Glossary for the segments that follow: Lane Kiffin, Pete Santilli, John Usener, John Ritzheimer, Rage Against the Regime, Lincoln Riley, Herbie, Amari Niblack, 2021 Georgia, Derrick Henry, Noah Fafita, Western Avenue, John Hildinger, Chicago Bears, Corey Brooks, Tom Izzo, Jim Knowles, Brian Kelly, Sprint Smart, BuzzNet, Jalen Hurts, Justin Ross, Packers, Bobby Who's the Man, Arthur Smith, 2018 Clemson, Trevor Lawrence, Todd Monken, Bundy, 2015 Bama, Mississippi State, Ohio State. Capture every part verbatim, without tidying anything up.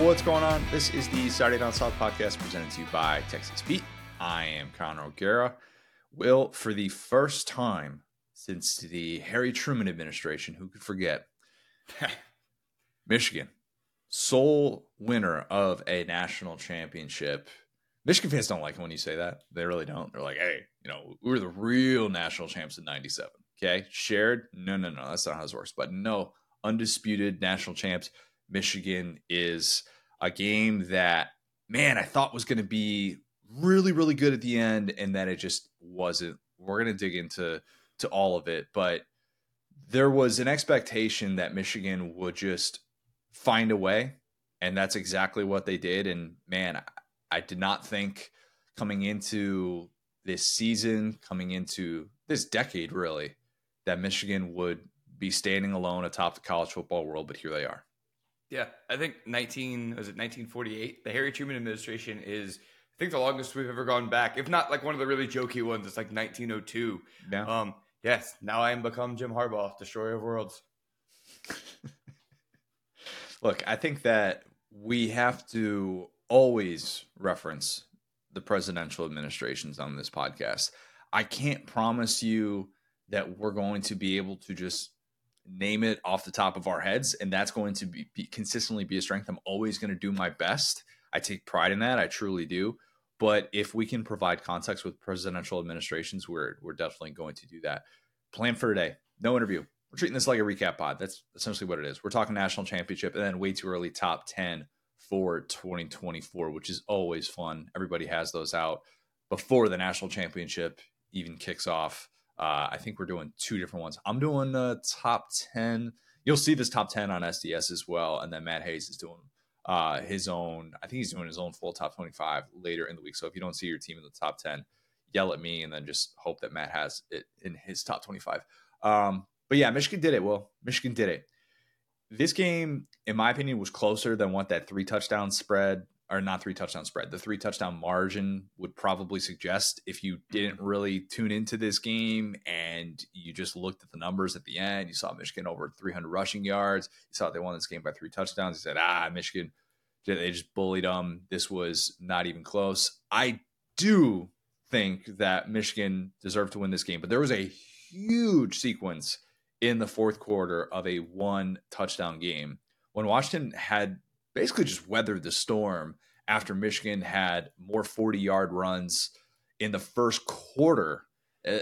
What's going on? This is the Saturday Down South podcast presented to you by Texas Pete. I am Connor Guerra. Will, for the first time since the Harry Truman administration, who could forget, Michigan, sole winner of a national championship. Michigan fans don't like it when you say that. They really don't. They're like, hey, you know, we were the real national champs in ninety-seven. Okay, shared? No, no, no. That's not how this works. But no, undisputed national champs. Michigan is a game that, man, I thought was going to be really, really good at the end, and that it just wasn't. We're going to dig into to all of it, but there was an expectation that Michigan would just find a way, and that's exactly what they did. And, man, I, I did not think coming into this season, coming into this decade, really, that Michigan would be standing alone atop the college football world, but here they are. Yeah, I think nineteen was it nineteen forty-eight? The Harry Truman administration is, I think, the longest we've ever gone back. If not like one of the really jokey ones, it's like nineteen oh two. Yeah. Um, yes, now I am become Jim Harbaugh, destroyer of worlds. Look, I think that we have to always reference the presidential administrations on this podcast. I can't promise you that we're going to be able to just name it off the top of our heads, and that's going to be, be consistently be a strength. I'm always going to do my best. I take pride in that. I truly do. But if we can provide context with presidential administrations, we're we're definitely going to do that. Plan for today: no interview. We're treating this like a recap pod. That's essentially what it is. We're talking national championship, and then way too early top ten for twenty twenty-four, which is always fun. Everybody has those out before the national championship even kicks off. Uh, I think we're doing two different ones. I'm doing uh, top ten. You'll see this top ten on S D S as well. And then Matt Hayes is doing uh, his own. I think he's doing his own full top twenty-five later in the week. So if you don't see your team in the top ten, yell at me and then just hope that Matt has it in his top twenty-five. Um, but yeah, Michigan did it. Well, Michigan did it. This game, in my opinion, was closer than what that three touchdown spread or not three touchdown spread. The three touchdown margin would probably suggest if you didn't really tune into this game and you just looked at the numbers at the end. You saw Michigan over three hundred rushing yards. You saw they won this game by three touchdowns. You said, ah, Michigan, they just bullied them. This was not even close. I do think that Michigan deserved to win this game, but there was a huge sequence in the fourth quarter of a one touchdown game when Washington had basically just weathered the storm after Michigan had more forty-yard runs in the first quarter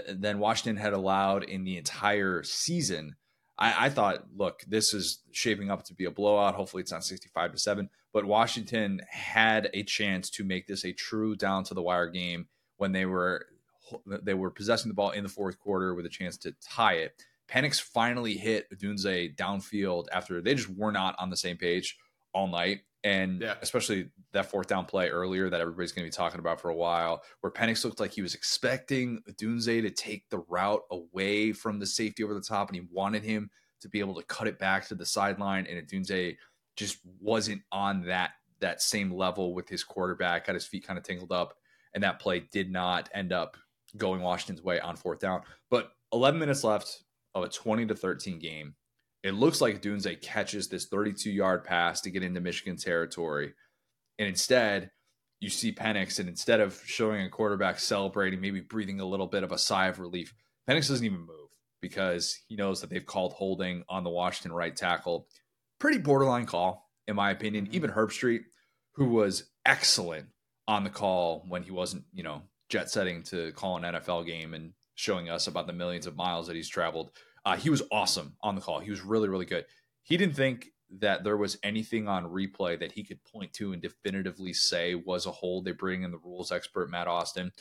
than Washington had allowed in the entire season. I, I thought, look, this is shaping up to be a blowout. Hopefully it's not sixty-five to seven, but Washington had a chance to make this a true down-to-the-wire game when they were they were possessing the ball in the fourth quarter with a chance to tie it. Penix finally hit Odunze downfield after they just were not on the same page all night, and yeah. Especially that fourth down play earlier that everybody's going to be talking about for a while, where Penix looked like he was expecting Odunze to take the route away from the safety over the top, and he wanted him to be able to cut it back to the sideline, and Odunze just wasn't on that that same level with his quarterback, got his feet kind of tangled up, and that play did not end up going Washington's way on fourth down. But eleven minutes left of a twenty to thirteen game. It looks like Odunze catches this thirty-two-yard pass to get into Michigan territory. And instead, you see Penix, and instead of showing a quarterback celebrating, maybe breathing a little bit of a sigh of relief, Penix doesn't even move because he knows that they've called holding on the Washington right tackle. Pretty borderline call, in my opinion. Mm-hmm. Even Herbstreit, who was excellent on the call when he wasn't, you know, jet-setting to call an N F L game and showing us about the millions of miles that he's traveled, Uh, he was awesome on the call. He was really, really good. He didn't think that there was anything on replay that he could point to and definitively say was a hold. They bring in the rules expert, Matt Austin.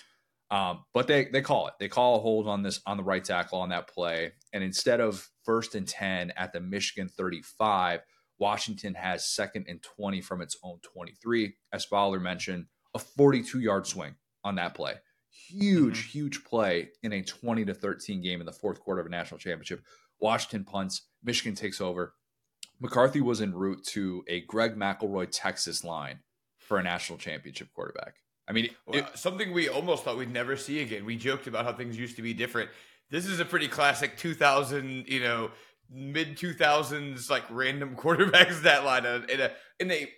Um, but they they call it. They call a hold on this on the right tackle on that play. And instead of first and ten at the Michigan thirty-five, Washington has second and twenty from its own twenty-three. As Fowler mentioned, a forty-two-yard swing on that play. Huge, mm-hmm. huge play in a twenty to thirteen game in the fourth quarter of a national championship. Washington punts. Michigan takes over. McCarthy was en route to a Greg McElroy, Texas line for a national championship quarterback. I mean, well, it, something we almost thought we'd never see again. We joked about how things used to be different. This is a pretty classic two thousand, you know, mid two thousands like random quarterbacks that line in a in a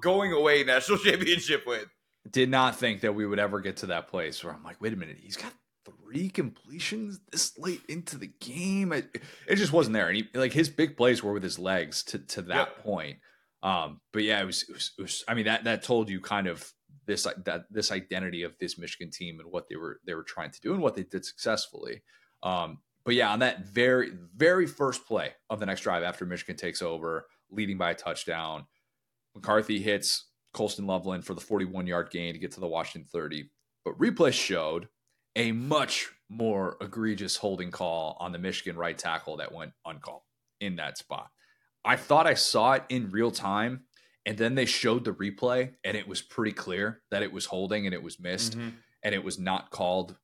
going away national championship win. Did not think that we would ever get to that place where I'm like, wait a minute, he's got three completions this late into the game. It, it just wasn't there. And he, like, his big plays were with his legs to to that yep. point. Um, but yeah, it was, it was, it was, I mean, that, that told you kind of this, that this identity of this Michigan team and what they were, they were trying to do and what they did successfully. Um, but yeah, on that very, very first play of the next drive after Michigan takes over, leading by a touchdown, McCarthy hits Colston Loveland for the forty-one yard gain to get to the Washington thirty, but replay showed a much more egregious holding call on the Michigan right tackle that went uncalled in that spot. I thought I saw it in real time, and then they showed the replay, and it was pretty clear that it was holding and it was missed, mm-hmm. and it was not called.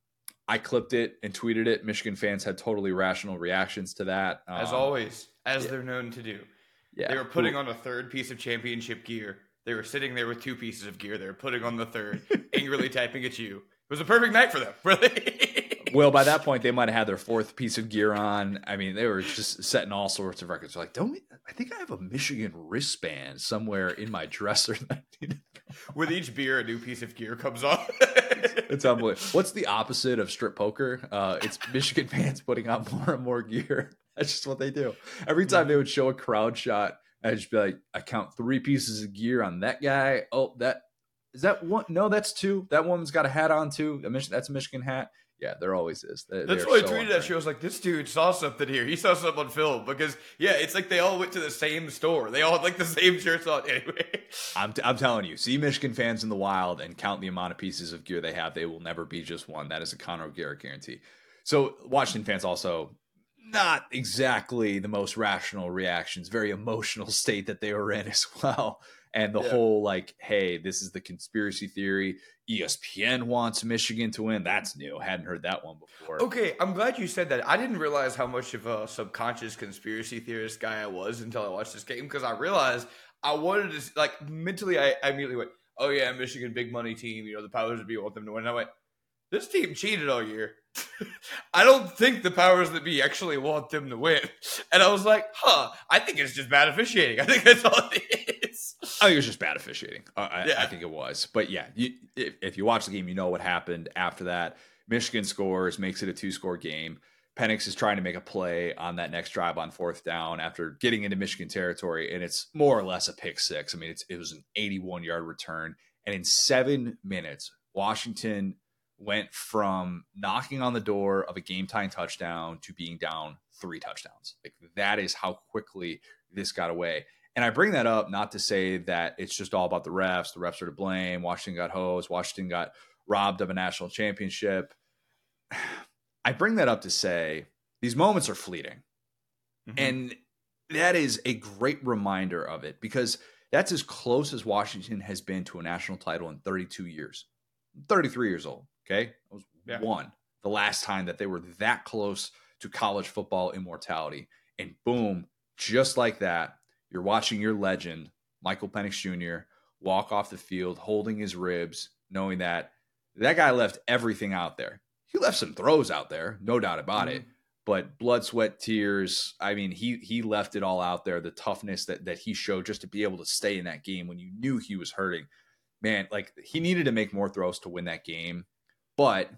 I clipped it and tweeted it. Michigan fans had totally rational reactions to that. As um, always, as yeah. they're known to do. Yeah. They were putting on a third piece of championship gear. They were sitting there with two pieces of gear. They were putting on the third, angrily typing at you. It was a perfect night for them, really. Well, by that point, they might have had their fourth piece of gear on. I mean, they were just setting all sorts of records. They're like, don't I think I have a Michigan wristband somewhere in my dresser? With each beer, a new piece of gear comes on. it's, it's unbelievable. What's the opposite of strip poker? Uh, it's Michigan fans putting on more and more gear. That's just what they do. Every time they would show a crowd shot, I'd just be like, I count three pieces of gear on that guy. Oh, that is that one? No, that's two. That woman's got a hat on too. That's a Michigan hat. Yeah, there always is. They, That's why I so tweeted that show. I was like, this dude saw something here. He saw something on film. Because, yeah, it's like they all went to the same store. They all had, like, the same shirts on anyway. I'm, t- I'm telling you, see Michigan fans in the wild and count the amount of pieces of gear they have. They will never be just one. That is a Connor Guerra guarantee. So Washington fans also not exactly the most rational reactions. Very emotional state that they were in as well. And the yeah. whole, like, hey, this is the conspiracy theory. E S P N wants Michigan to win. That's new. Hadn't heard that one before. Okay, I'm glad you said that. I didn't realize how much of a subconscious conspiracy theorist guy I was until I watched this game, because I realized I wanted to, like, mentally, I, I immediately went, oh, yeah, Michigan, big money team. You know, the powers that be want them to win. And I went, this team cheated all year. I don't think the powers that be actually want them to win. And I was like, huh, I think it's just bad officiating. I think that's all it is. I think it was just bad officiating. Uh, I, yeah. I think it was. But, yeah, you, if, if you watch the game, you know what happened after that. Michigan scores, makes it a two-score game. Penix is trying to make a play on that next drive on fourth down after getting into Michigan territory, and it's more or less a pick six. I mean, it's, it was an eighty-one yard return. And in seven minutes, Washington went from knocking on the door of a game-time touchdown to being down three touchdowns. Like, that is how quickly this got away. And I bring that up not to say that it's just all about the refs. The refs are to blame. Washington got hosed. Washington got robbed of a national championship. I bring that up to say these moments are fleeting. Mm-hmm. And that is a great reminder of it, because that's as close as Washington has been to a national title in thirty-two years. I'm thirty-three years old. Okay. I was yeah. one the last time that they were that close to college football immortality. And boom, just like that, you're watching your legend, Michael Penix Junior, walk off the field holding his ribs, knowing that that guy left everything out there. He left some throws out there, no doubt about mm-hmm. it, but blood, sweat, tears. I mean, he he left it all out there, the toughness that, that he showed just to be able to stay in that game when you knew he was hurting. Man, like, he needed to make more throws to win that game, but,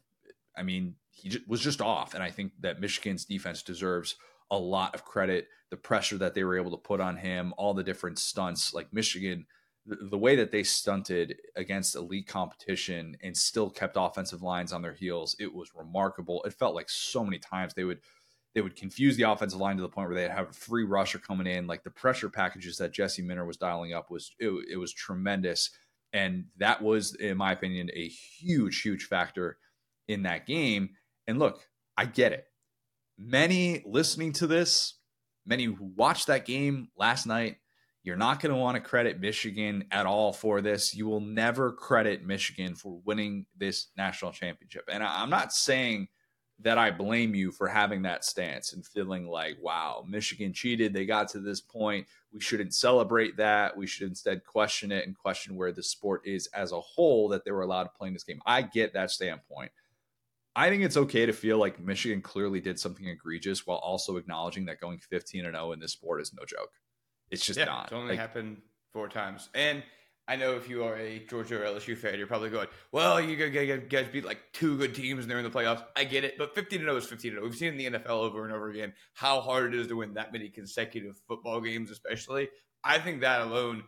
I mean, he just, was just off, and I think that Michigan's defense deserves a lot of credit, the pressure that they were able to put on him, all the different stunts. Like, Michigan, the, the way that they stunted against elite competition and still kept offensive lines on their heels, it was remarkable. It felt like so many times they would they would confuse the offensive line to the point where they'd have a free rusher coming in. Like, the pressure packages that Jesse Minner was dialing up, was it, it was tremendous. And that was, in my opinion, a huge, huge factor in that game. And look, I get it. Many listening to this, many who watched that game last night, you're not going to want to credit Michigan at all for this. You will never credit Michigan for winning this national championship. And I, I'm not saying that I blame you for having that stance and feeling like, wow, Michigan cheated. They got to this point. We shouldn't celebrate that. We should instead question it and question where the sport is as a whole, that they were allowed to play in this game. I get that standpoint. I think it's okay to feel like Michigan clearly did something egregious while also acknowledging that going fifteen and oh in this sport is no joke. It's just yeah, not. It's only like, happened four times. And I know if you are a Georgia or L S U fan, you're probably going, well, you guys beat like two good teams and they're in the playoffs. I get it. But fifteen and oh is fifteen and oh. We've seen it in the N F L over and over again how hard it is to win that many consecutive football games, especially. I think that alone,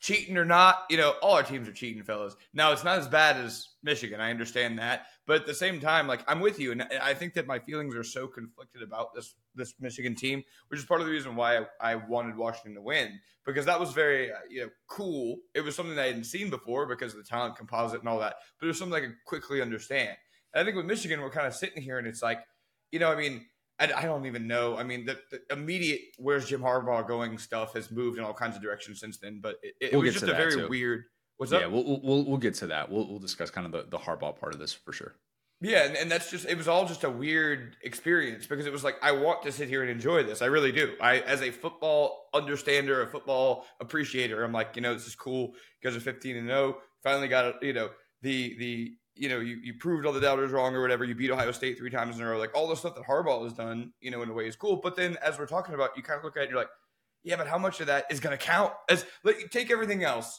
cheating or not, you know, all our teams are cheating, fellas. Now, it's not as bad as Michigan. I understand that. But at the same time, like, I'm with you. And I think that my feelings are so conflicted about this this Michigan team, which is part of the reason why I, I wanted Washington to win, because that was very, uh, you know, cool. It was something I hadn't seen before because of the talent composite and all that. But it was something I could quickly understand. And I think with Michigan, we're kind of sitting here and it's like, you know, I mean, I, I don't even know. I mean, the, the immediate where's Jim Harbaugh going stuff has moved in all kinds of directions since then. But it, it, we'll it was just a very too. weird... What's yeah, up? we'll we'll we'll get to that. We'll we'll discuss kind of the, the Harbaugh part of this for sure. Yeah, and, and that's just it was all just a weird experience because it was like I want to sit here and enjoy this. I really do. I as a football understander, a football appreciator, I'm like, you know, this is cool. You guys are fifteen and oh. Finally got you know the the you know you, you proved all the doubters wrong or whatever. You beat Ohio State three times in a row. Like all the stuff that Harbaugh has done, you know, in a way is cool. But then as we're talking about, you kind of look at it and you're like, yeah, but how much of that is going to count? As like, take everything else.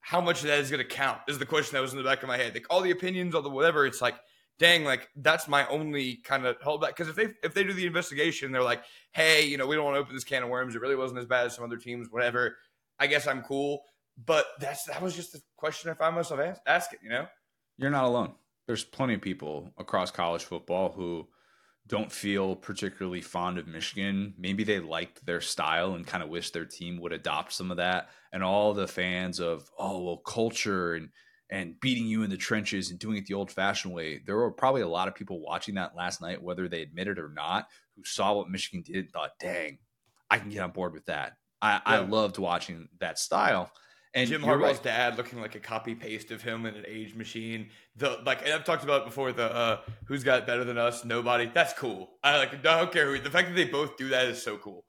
How much of that is going to count is the question that was in the back of my head. Like all the opinions, all the whatever, it's like, dang, like that's my only kind of holdback. Because if they if they do the investigation, they're like, hey, you know, we don't want to open this can of worms. It really wasn't as bad as some other teams, whatever. I guess I'm cool. But that's that was just the question I found myself ask, asking, you know? You're not alone. There's plenty of people across college football who don't feel particularly fond of Michigan. Maybe they liked their style and kind of wish their team would adopt some of that. And all the fans of, oh, well, culture and, and beating you in the trenches and doing it the old-fashioned way. There were probably a lot of people watching that last night, whether they admit it or not, who saw what Michigan did and thought, dang, I can get on board with that. I, yeah. I loved watching that style. And Jim Harbaugh's right. Dad looking like a copy paste of him in an age machine. The like, and I've talked about it before. The uh, who's got it better than us? Nobody. That's cool. I like. I don't care who. The fact that they both do that is so cool.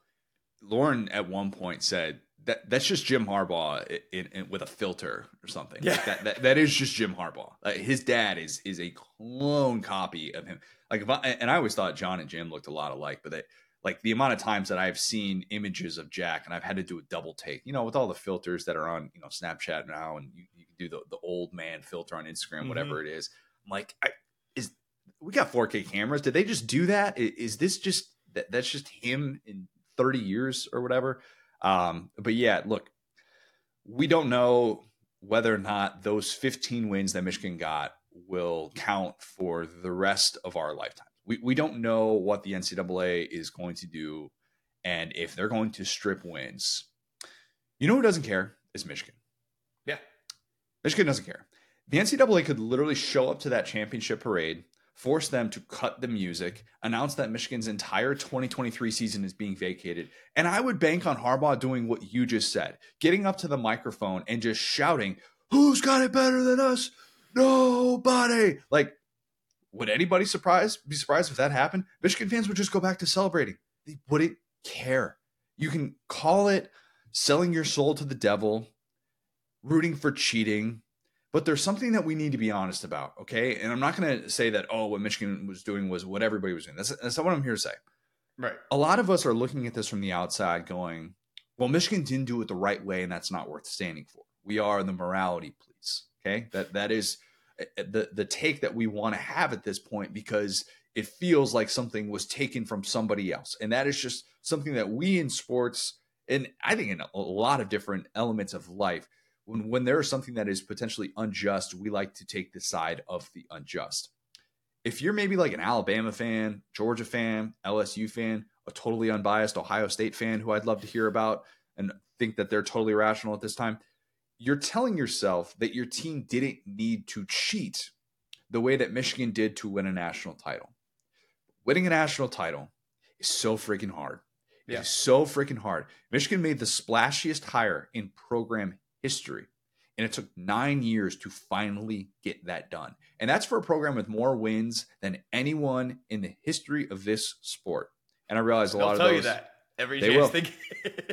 Lauren at one point said that that's just Jim Harbaugh in, in, with a filter or something. Yeah. Like that, that that is just Jim Harbaugh. Like his dad is is a clone copy of him. Like, if I, and I always thought John and Jim looked a lot alike, but they. Like the amount of times that I've seen images of Jack and I've had to do a double take, you know, with all the filters that are on, you know, Snapchat now and you, you can do the, the old man filter on Instagram, mm-hmm. whatever it is. I'm like, I, is we got four K cameras. Did they just do that? Is this just that that's just him in thirty years or whatever? Um, but yeah, look, we don't know whether or not those fifteen wins that Michigan got will count for the rest of our lifetime. We we don't know what the N C double A is going to do and if they're going to strip wins. You know who doesn't care is Michigan. Yeah. Michigan doesn't care. The N C double A could literally show up to that championship parade, force them to cut the music, announce that Michigan's entire twenty twenty-three season is being vacated. And I would bank on Harbaugh doing what you just said, getting up to the microphone and just shouting, "Who's got it better than us? Nobody." Like, would anybody surprise be surprised if that happened? Michigan fans would just go back to celebrating. They wouldn't care. You can call it selling your soul to the devil, rooting for cheating, but there's something that we need to be honest about, okay? And I'm not going to say that, oh, what Michigan was doing was what everybody was doing. That's, that's not what I'm here to say. Right. A lot of us are looking at this from the outside going, well, Michigan didn't do it the right way, and that's not worth standing for. We are the morality police, okay? That That is... the the take that we want to have at this point, because it feels like something was taken from somebody else. And that is just something that we in sports, and I think in a lot of different elements of life, when, when there is something that is potentially unjust, we like to take the side of the unjust. If you're maybe like an Alabama fan, Georgia fan, L S U fan, a totally unbiased Ohio State fan who I'd love to hear about and think that they're totally rational at this time, you're telling yourself that your team didn't need to cheat the way that Michigan did to win a national title. Winning a national title is so freaking hard. It yeah. is so freaking hard. Michigan made the splashiest hire in program history, and it took nine years to finally get that done. And that's for a program with more wins than anyone in the history of this sport. And I realize a They'll lot of those. I'll tell you that. Every they will. They,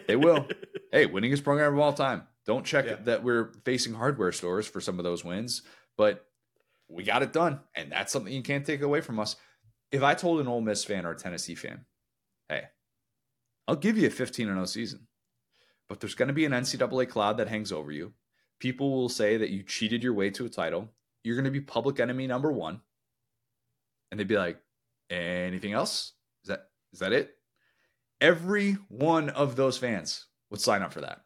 they will. Hey, winningest program of all time. Don't check yeah. that we're facing hardware stores for some of those wins, but we got it done. And that's something you can't take away from us. If I told an Ole Miss fan or a Tennessee fan, hey, I'll give you a fifteen and oh season, but there's going to be an N C double A cloud that hangs over you. People will say that you cheated your way to a title. You're going to be public enemy number one. And they'd be like, anything else? Is that is that it? Every one of those fans would sign up for that.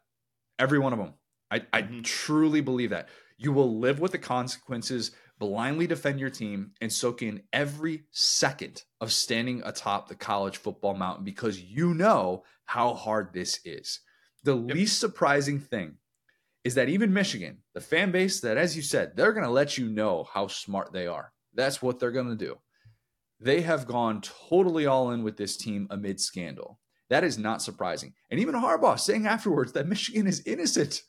Every one of them. I, I mm-hmm. truly believe that. You will live with the consequences, blindly defend your team, and soak in every second of standing atop the college football mountain because you know how hard this is. The yep. least surprising thing is that even Michigan, the fan base that, as you said, they're going to let you know how smart they are. That's what they're going to do. They have gone totally all in with this team amid scandal. That is not surprising. And even Harbaugh saying afterwards that Michigan is innocent.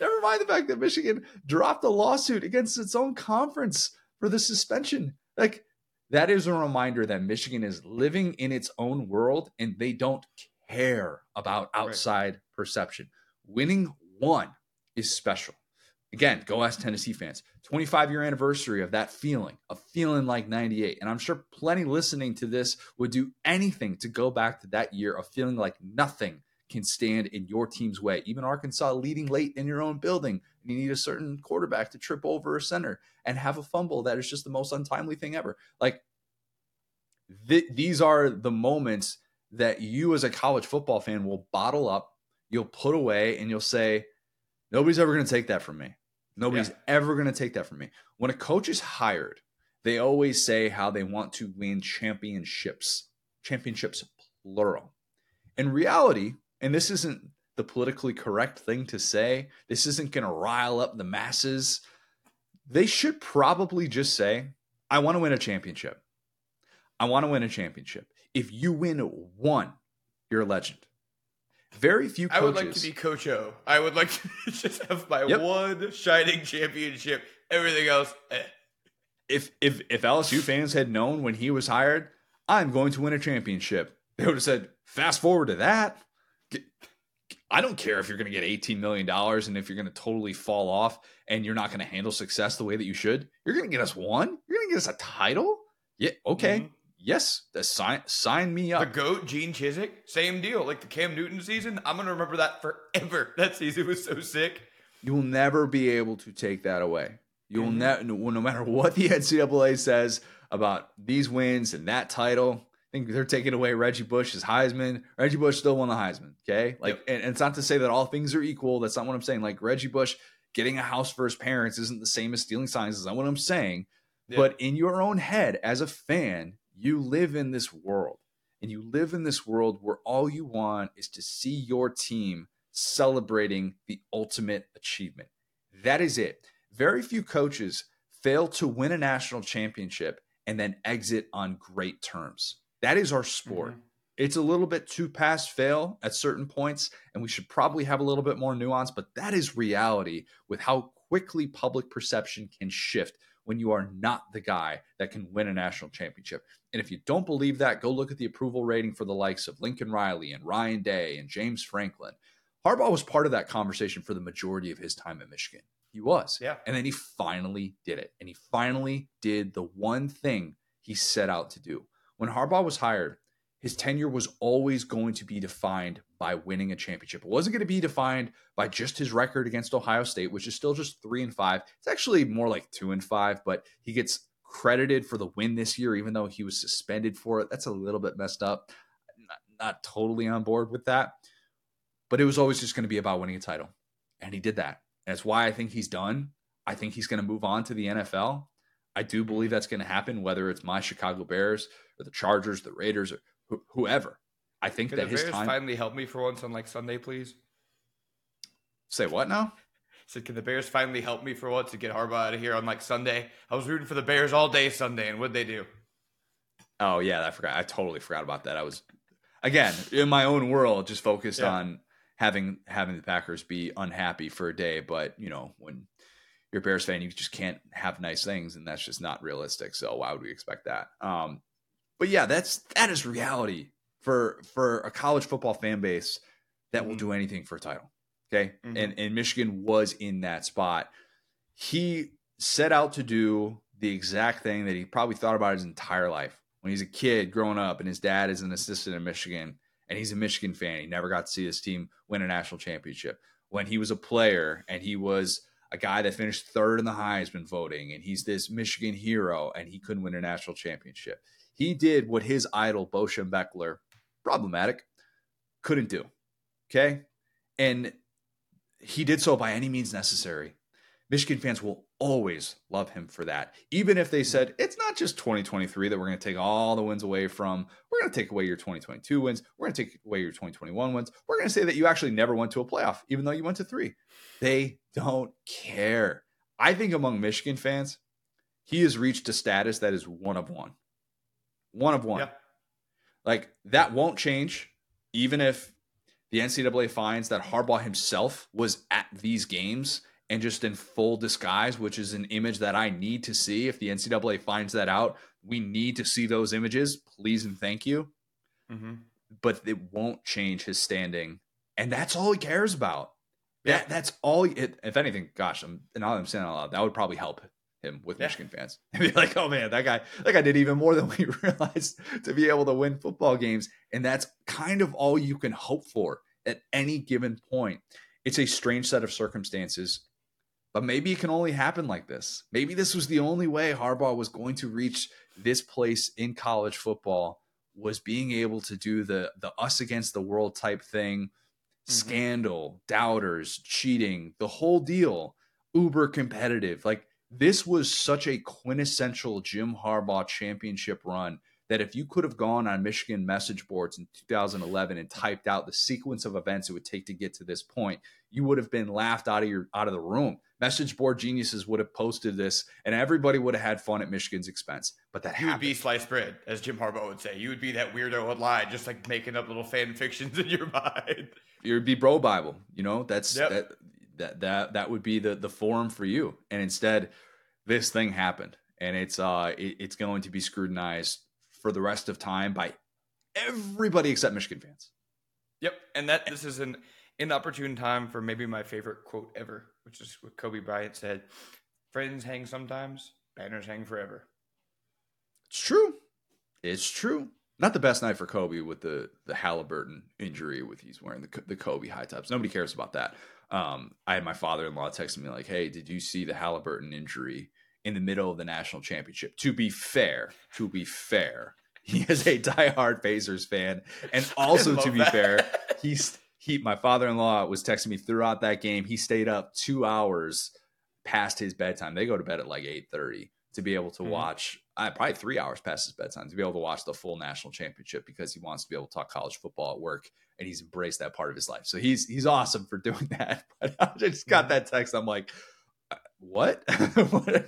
Never mind the fact that Michigan dropped a lawsuit against its own conference for the suspension. Like, that is a reminder that Michigan is living in its own world and they don't care about outside right. perception. Winning one is special. Again, go ask Tennessee fans. twenty-five year anniversary of that feeling, of feeling like ninety-eight. And I'm sure plenty listening to this would do anything to go back to that year of feeling like nothing can stand in your team's way. Even Arkansas leading late in your own building, and you need a certain quarterback to trip over a center and have a fumble that is just the most untimely thing ever. Like th- these are the moments that you as a college football fan will bottle up, you'll put away, and you'll say, nobody's ever going to take that from me. Nobody's yeah. ever going to take that from me. When a coach is hired, they always say how they want to win championships, championships plural. In reality, and this isn't the politically correct thing to say, this isn't going to rile up the masses, they should probably just say, I want to win a championship. I want to win a championship. If you win one, you're a legend. Very few coaches. I would like to be Coach O. I would like to just have my yep. one shining championship. Everything else, eh. If if if L S U fans had known when he was hired, I'm going to win a championship, they would have said, fast forward to that. I don't care if you're going to get eighteen million dollars and if you're going to totally fall off and you're not going to handle success the way that you should. You're going to get us one. You're going to get us a title. Yeah, okay. Mm-hmm. Yes, sign sign me up. The GOAT, Gene Chizik, same deal. Like the Cam Newton season, I'm going to remember that forever. That season was so sick. You will never be able to take that away. You will never, no matter what the N C double A says about these wins and that title, I think they're taking away Reggie Bush's Heisman. Reggie Bush still won the Heisman, okay? Like, yep. and, and it's not to say that all things are equal. That's not what I'm saying. Like, Reggie Bush getting a house for his parents isn't the same as stealing signs. That's not what I'm saying. Yep. But in your own head, as a fan, you live in this world, and you live in this world where all you want is to see your team celebrating the ultimate achievement. That is it. Very few coaches fail to win a national championship and then exit on great terms. That is our sport. Mm-hmm. It's a little bit too pass fail at certain points, and we should probably have a little bit more nuance, but that is reality with how quickly public perception can shift when you are not the guy that can win a national championship. And if you don't believe that, go look at the approval rating for the likes of Lincoln Riley and Ryan Day and James Franklin. Harbaugh was part of that conversation for the majority of his time at Michigan. He was. Yeah. And then he finally did it. And he finally did the one thing he set out to do. When Harbaugh was hired, his tenure was always going to be defined by winning a championship. It wasn't going to be defined by just his record against Ohio State, which is still just three and five. It's actually more like two and five, but he gets credited for the win this year, even though he was suspended for it. That's a little bit messed up. Not, not totally on board with that, but it was always just going to be about winning a title. And he did that. And that's why I think he's done. I think he's going to move on to the N F L. I do believe that's going to happen, whether it's my Chicago Bears or the Chargers, the Raiders, or wh- whoever. I think Could that the Bears his time finally help me for once on like Sunday, please. Say what now? I said, can the Bears finally help me for once to get Harbaugh out of here on like Sunday? I was rooting for the Bears all day Sunday, and what'd they do? Oh yeah, I forgot. I totally forgot about that. I was again in my own world, just focused yeah. on having having the Packers be unhappy for a day. But you know, when you're a Bears fan, you just can't have nice things, and that's just not realistic. So why would we expect that? Um, but yeah, that's that is reality. For for a college football fan base that mm-hmm. will do anything for a title, okay? Mm-hmm. And and Michigan was in that spot. He set out to do the exact thing that he probably thought about his entire life. When he's a kid growing up and his dad is an assistant in Michigan and he's a Michigan fan, he never got to see his team win a national championship. When he was a player and he was a guy that finished third in the Heisman voting and he's this Michigan hero and he couldn't win a national championship. He did what his idol, Bo Schembechler, problematic, couldn't do. Okay? And he did so by any means necessary. Michigan fans will always love him for that. Even if they said, it's not just twenty twenty-three that we're going to take all the wins away from. We're going to take away your twenty twenty-two wins. We're going to take away your twenty twenty-one wins. We're going to say that you actually never went to a playoff, even though you went to three. They don't care. I think among Michigan fans, he has reached a status that is one of one. One of one. Yeah. Like, that won't change, even if the N C double A finds that Harbaugh himself was at these games and just in full disguise, which is an image that I need to see. If the N C double A finds that out, we need to see those images. Please and thank you. Mm-hmm. But it won't change his standing. And that's all he cares about. Yeah. That That's all. He, if anything, gosh, I'm, and I'm saying it out loud, that would probably help him with yeah. Michigan fans. And be like, oh man, that guy, that guy did even more than we realized to be able to win football games. And that's kind of all you can hope for at any given point. It's a strange set of circumstances. But maybe it can only happen like this. Maybe this was the only way Harbaugh was going to reach this place in college football, was being able to do the the us against the world type thing, mm-hmm. scandal, doubters, cheating, the whole deal, uber competitive. Like, this was such a quintessential Jim Harbaugh championship run that if you could have gone on Michigan message boards in two thousand eleven and typed out the sequence of events it would take to get to this point, you would have been laughed out of your out of the room. Message board geniuses would have posted this, and everybody would have had fun at Michigan's expense. But that you happened. Would be sliced bread, as Jim Harbaugh would say. You would be that weirdo online, just like making up little fan fictions in your mind. You'd be bro Bible, you know. That's yep. that, that that that would be the the forum for you. And instead, this thing happened, and it's uh it, it's going to be scrutinized for the rest of time by everybody except Michigan fans. Yep, and that this is an inopportune time for maybe my favorite quote ever, which is what Kobe Bryant said. Friends hang sometimes, banners hang forever. It's true. It's true. Not the best night for Kobe with the, the Halliburton injury, with he's wearing the, the Kobe high tops. Nobody cares about that. Um, I had my father-in-law texting me like, hey, did you see the Halliburton injury in the middle of the national championship? To be fair, to be fair, he is a diehard Pacers fan. And also, to be that. fair, he's... He, my father-in-law was texting me throughout that game. He stayed up two hours past his bedtime. They go to bed at like eight thirty to be able to mm-hmm. watch, uh, probably three hours past his bedtime, to be able to watch the full national championship, because he wants to be able to talk college football at work, and he's embraced that part of his life. So he's he's awesome for doing that. But I just got that text. I'm like, what?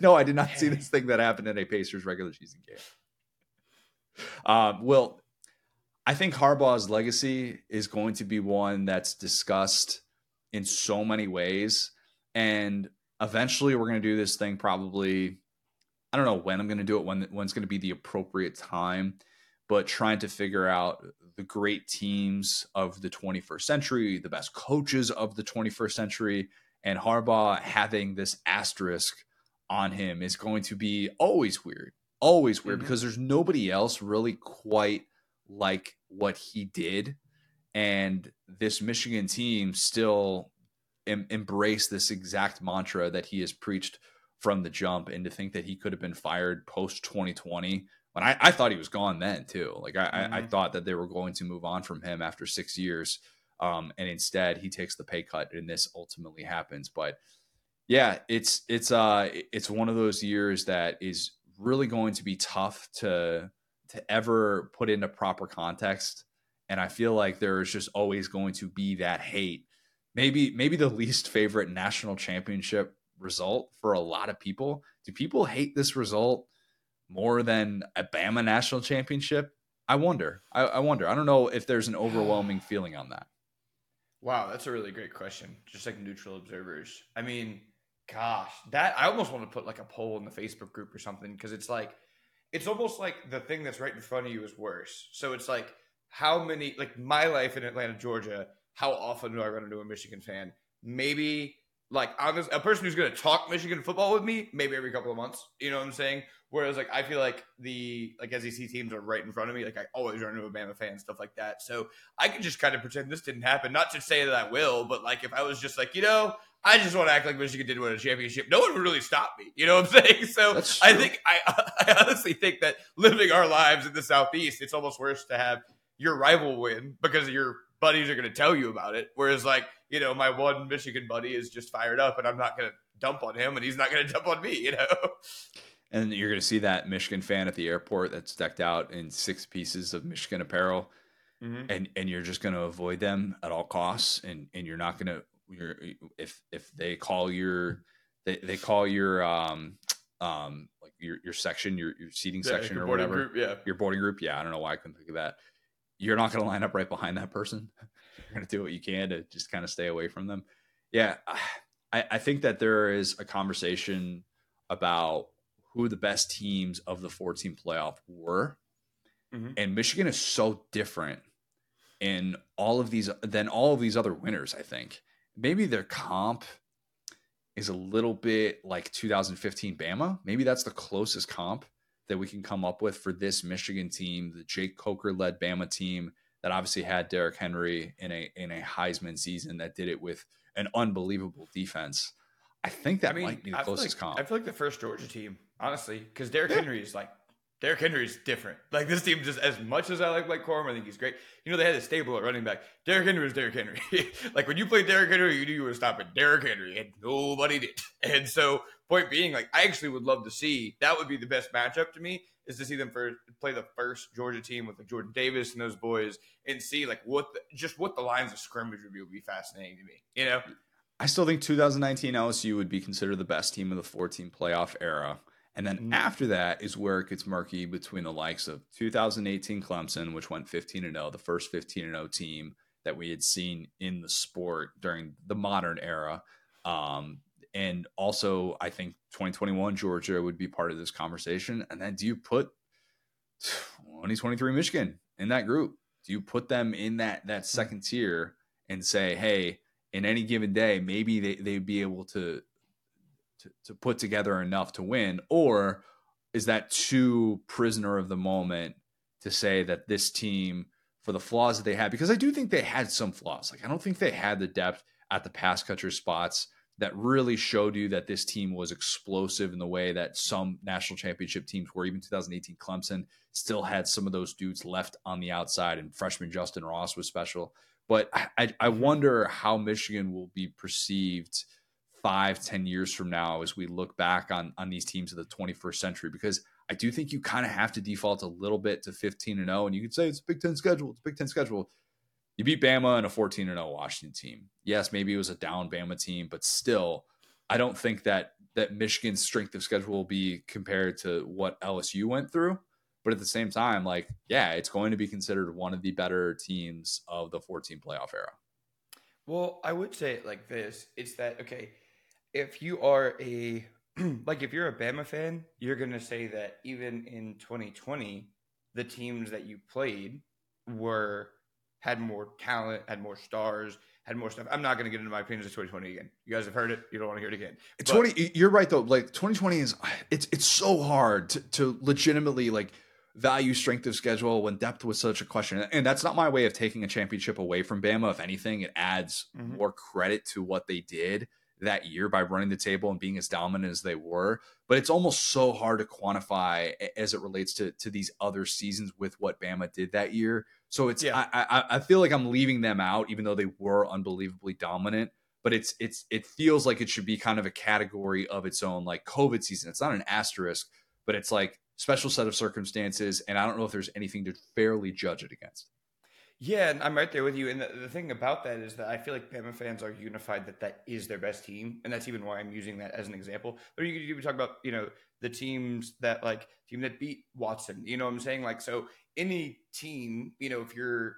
No, I did not see this thing that happened in a Pacers regular season game. Um, well, I think Harbaugh's legacy is going to be one that's discussed in so many ways. And eventually we're going to do this thing probably, I don't know when I'm going to do it, when when's going to be the appropriate time, but trying to figure out the great teams of the twenty-first century, the best coaches of the twenty-first century, and Harbaugh having this asterisk on him is going to be always weird, always weird, mm-hmm. because there's nobody else really quite like what he did. And this Michigan team still em- embraced this exact mantra that he has preached from the jump. And to think that he could have been fired post twenty twenty, when I, I thought he was gone then too. Like I, mm-hmm. I, I thought that they were going to move on from him after six years. Um, and instead he takes the pay cut, and this ultimately happens. But yeah, it's, it's, uh, it's one of those years that is really going to be tough to, to ever put into proper context. And I feel like there's just always going to be that hate. Maybe, maybe the least favorite national championship result for a lot of people. Do people hate this result more than a Bama national championship? I wonder, I, I wonder, I don't know if there's an overwhelming feeling on that. Wow. That's a really great question. Just like neutral observers. I mean, gosh, that I almost want to put like a poll in the Facebook group or something. Cause it's like, it's almost like the thing that's right in front of you is worse. So it's like, how many, like my life in Atlanta, Georgia, how often do I run into a Michigan fan? Maybe like honest, a person who's going to talk Michigan football with me maybe every couple of months. You know what I'm saying? Whereas like I feel like the like S E C teams are right in front of me. Like I always run into a Bama fan, stuff like that. So I can just kind of pretend this didn't happen. Not to say that I will, but like if I was just like, you know, I just want to act like Michigan did win a championship, no one would really stop me. You know what I'm saying? So I think I, I honestly think that living our lives in the Southeast, it's almost worse to have your rival win because your buddies are going to tell you about it. Whereas like, you know, my one Michigan buddy is just fired up and I'm not going to dump on him and he's not going to dump on me, you know? And you're going to see that Michigan fan at the airport that's decked out in six pieces of Michigan apparel. Mm-hmm. And, and you're just going to avoid them at all costs. And, and you're not going to, you're, if, if they call your, they, they call your, um, um, like your, your section, your, your seating yeah, section your or whatever, group, yeah. your boarding group. Yeah. I don't know why I couldn't think of that. You're not going to line up right behind that person. You're going to do what you can to just kind of stay away from them. Yeah. I, I think that there is a conversation about who the best teams of the four-team playoff were. Mm-hmm. And Michigan is so different in all of these than all of these other winners, I think. Maybe their comp is a little bit like two thousand fifteen Bama. Maybe that's the closest comp that we can come up with for this Michigan team, the Jake Coker-led Bama team that obviously had Derrick Henry in a in a Heisman season that did it with an unbelievable defense. I think that I mean, might be the I closest like, comp. I feel like the first Georgia team, honestly, because Derrick yeah. Henry is like, Derrick Henry is different. Like this team, just as much as I like Blake Corum, I think he's great. You know, they had a stable at running back. Derrick Henry is Derrick Henry. Like when you played Derrick Henry, you knew you were stopping Derrick Henry, and nobody did. And so, point being, like I actually would love to see that would be the best matchup to me is to see them first, play the first Georgia team with like Jordan Davis and those boys, and see like what the, just what the lines of scrimmage would be would be fascinating to me. You know, I still think two thousand nineteen L S U would be considered the best team of the four-team playoff era. And then after that is where it gets murky between the likes of two thousand eighteen Clemson, which went fifteen and oh, the first fifteen and oh team that we had seen in the sport during the modern era. Um, and also, I think twenty twenty-one Georgia would be part of this conversation. And then do you put twenty twenty-three Michigan in that group? Do you put them in that, that second tier and say, hey, in any given day, maybe they, they'd be able to To, to put together enough to win? Or is that too prisoner of the moment to say that this team, for the flaws that they had, because I do think they had some flaws. Like I don't think they had the depth at the pass catcher spots that really showed you that this team was explosive in the way that some national championship teams were. Even twenty eighteen Clemson still had some of those dudes left on the outside, and freshman Justin Ross was special. But I, I wonder how Michigan will be perceived five, ten years from now as we look back on, on these teams of the twenty-first century, because I do think you kind of have to default a little bit to fifteen and oh, and you could say it's a Big Ten schedule, it's a Big Ten schedule. You beat Bama and a fourteen and oh Washington team. Yes, maybe it was a down Bama team, but still, I don't think that that Michigan's strength of schedule will be compared to what L S U went through. But at the same time, like, yeah, it's going to be considered one of the better teams of the four-team playoff era. Well, I would say it like this. It's that, okay, if you are a, like if you're a Bama fan, you're going to say that even in twenty twenty, the teams that you played were, had more talent, had more stars, had more stuff. I'm not going to get into my opinions of twenty twenty again. You guys have heard it. You don't want to hear it again. But, twenty, you're right though. Like twenty twenty is, it's, it's so hard to, to legitimately like value strength of schedule when depth was such a question. And that's not my way of taking a championship away from Bama. If anything, it adds mm-hmm. more credit to what they did that year by running the table and being as dominant as they were. But it's almost so hard to quantify as it relates to, to these other seasons with what Bama did that year. So it's, yeah. I, I, I feel like I'm leaving them out, even though they were unbelievably dominant, but it's, it's, it feels like it should be kind of a category of its own, like COVID season. It's not an asterisk, but it's like special set of circumstances. And I don't know if there's anything to fairly judge it against. Yeah, and I'm right there with you. And the, the thing about that is that I feel like Bama fans are unified that that is their best team, and that's even why I'm using that as an example. But you could even talk about, you know, the teams that like team that beat Watson. You know what I'm saying? Like, so any team, you know, if you're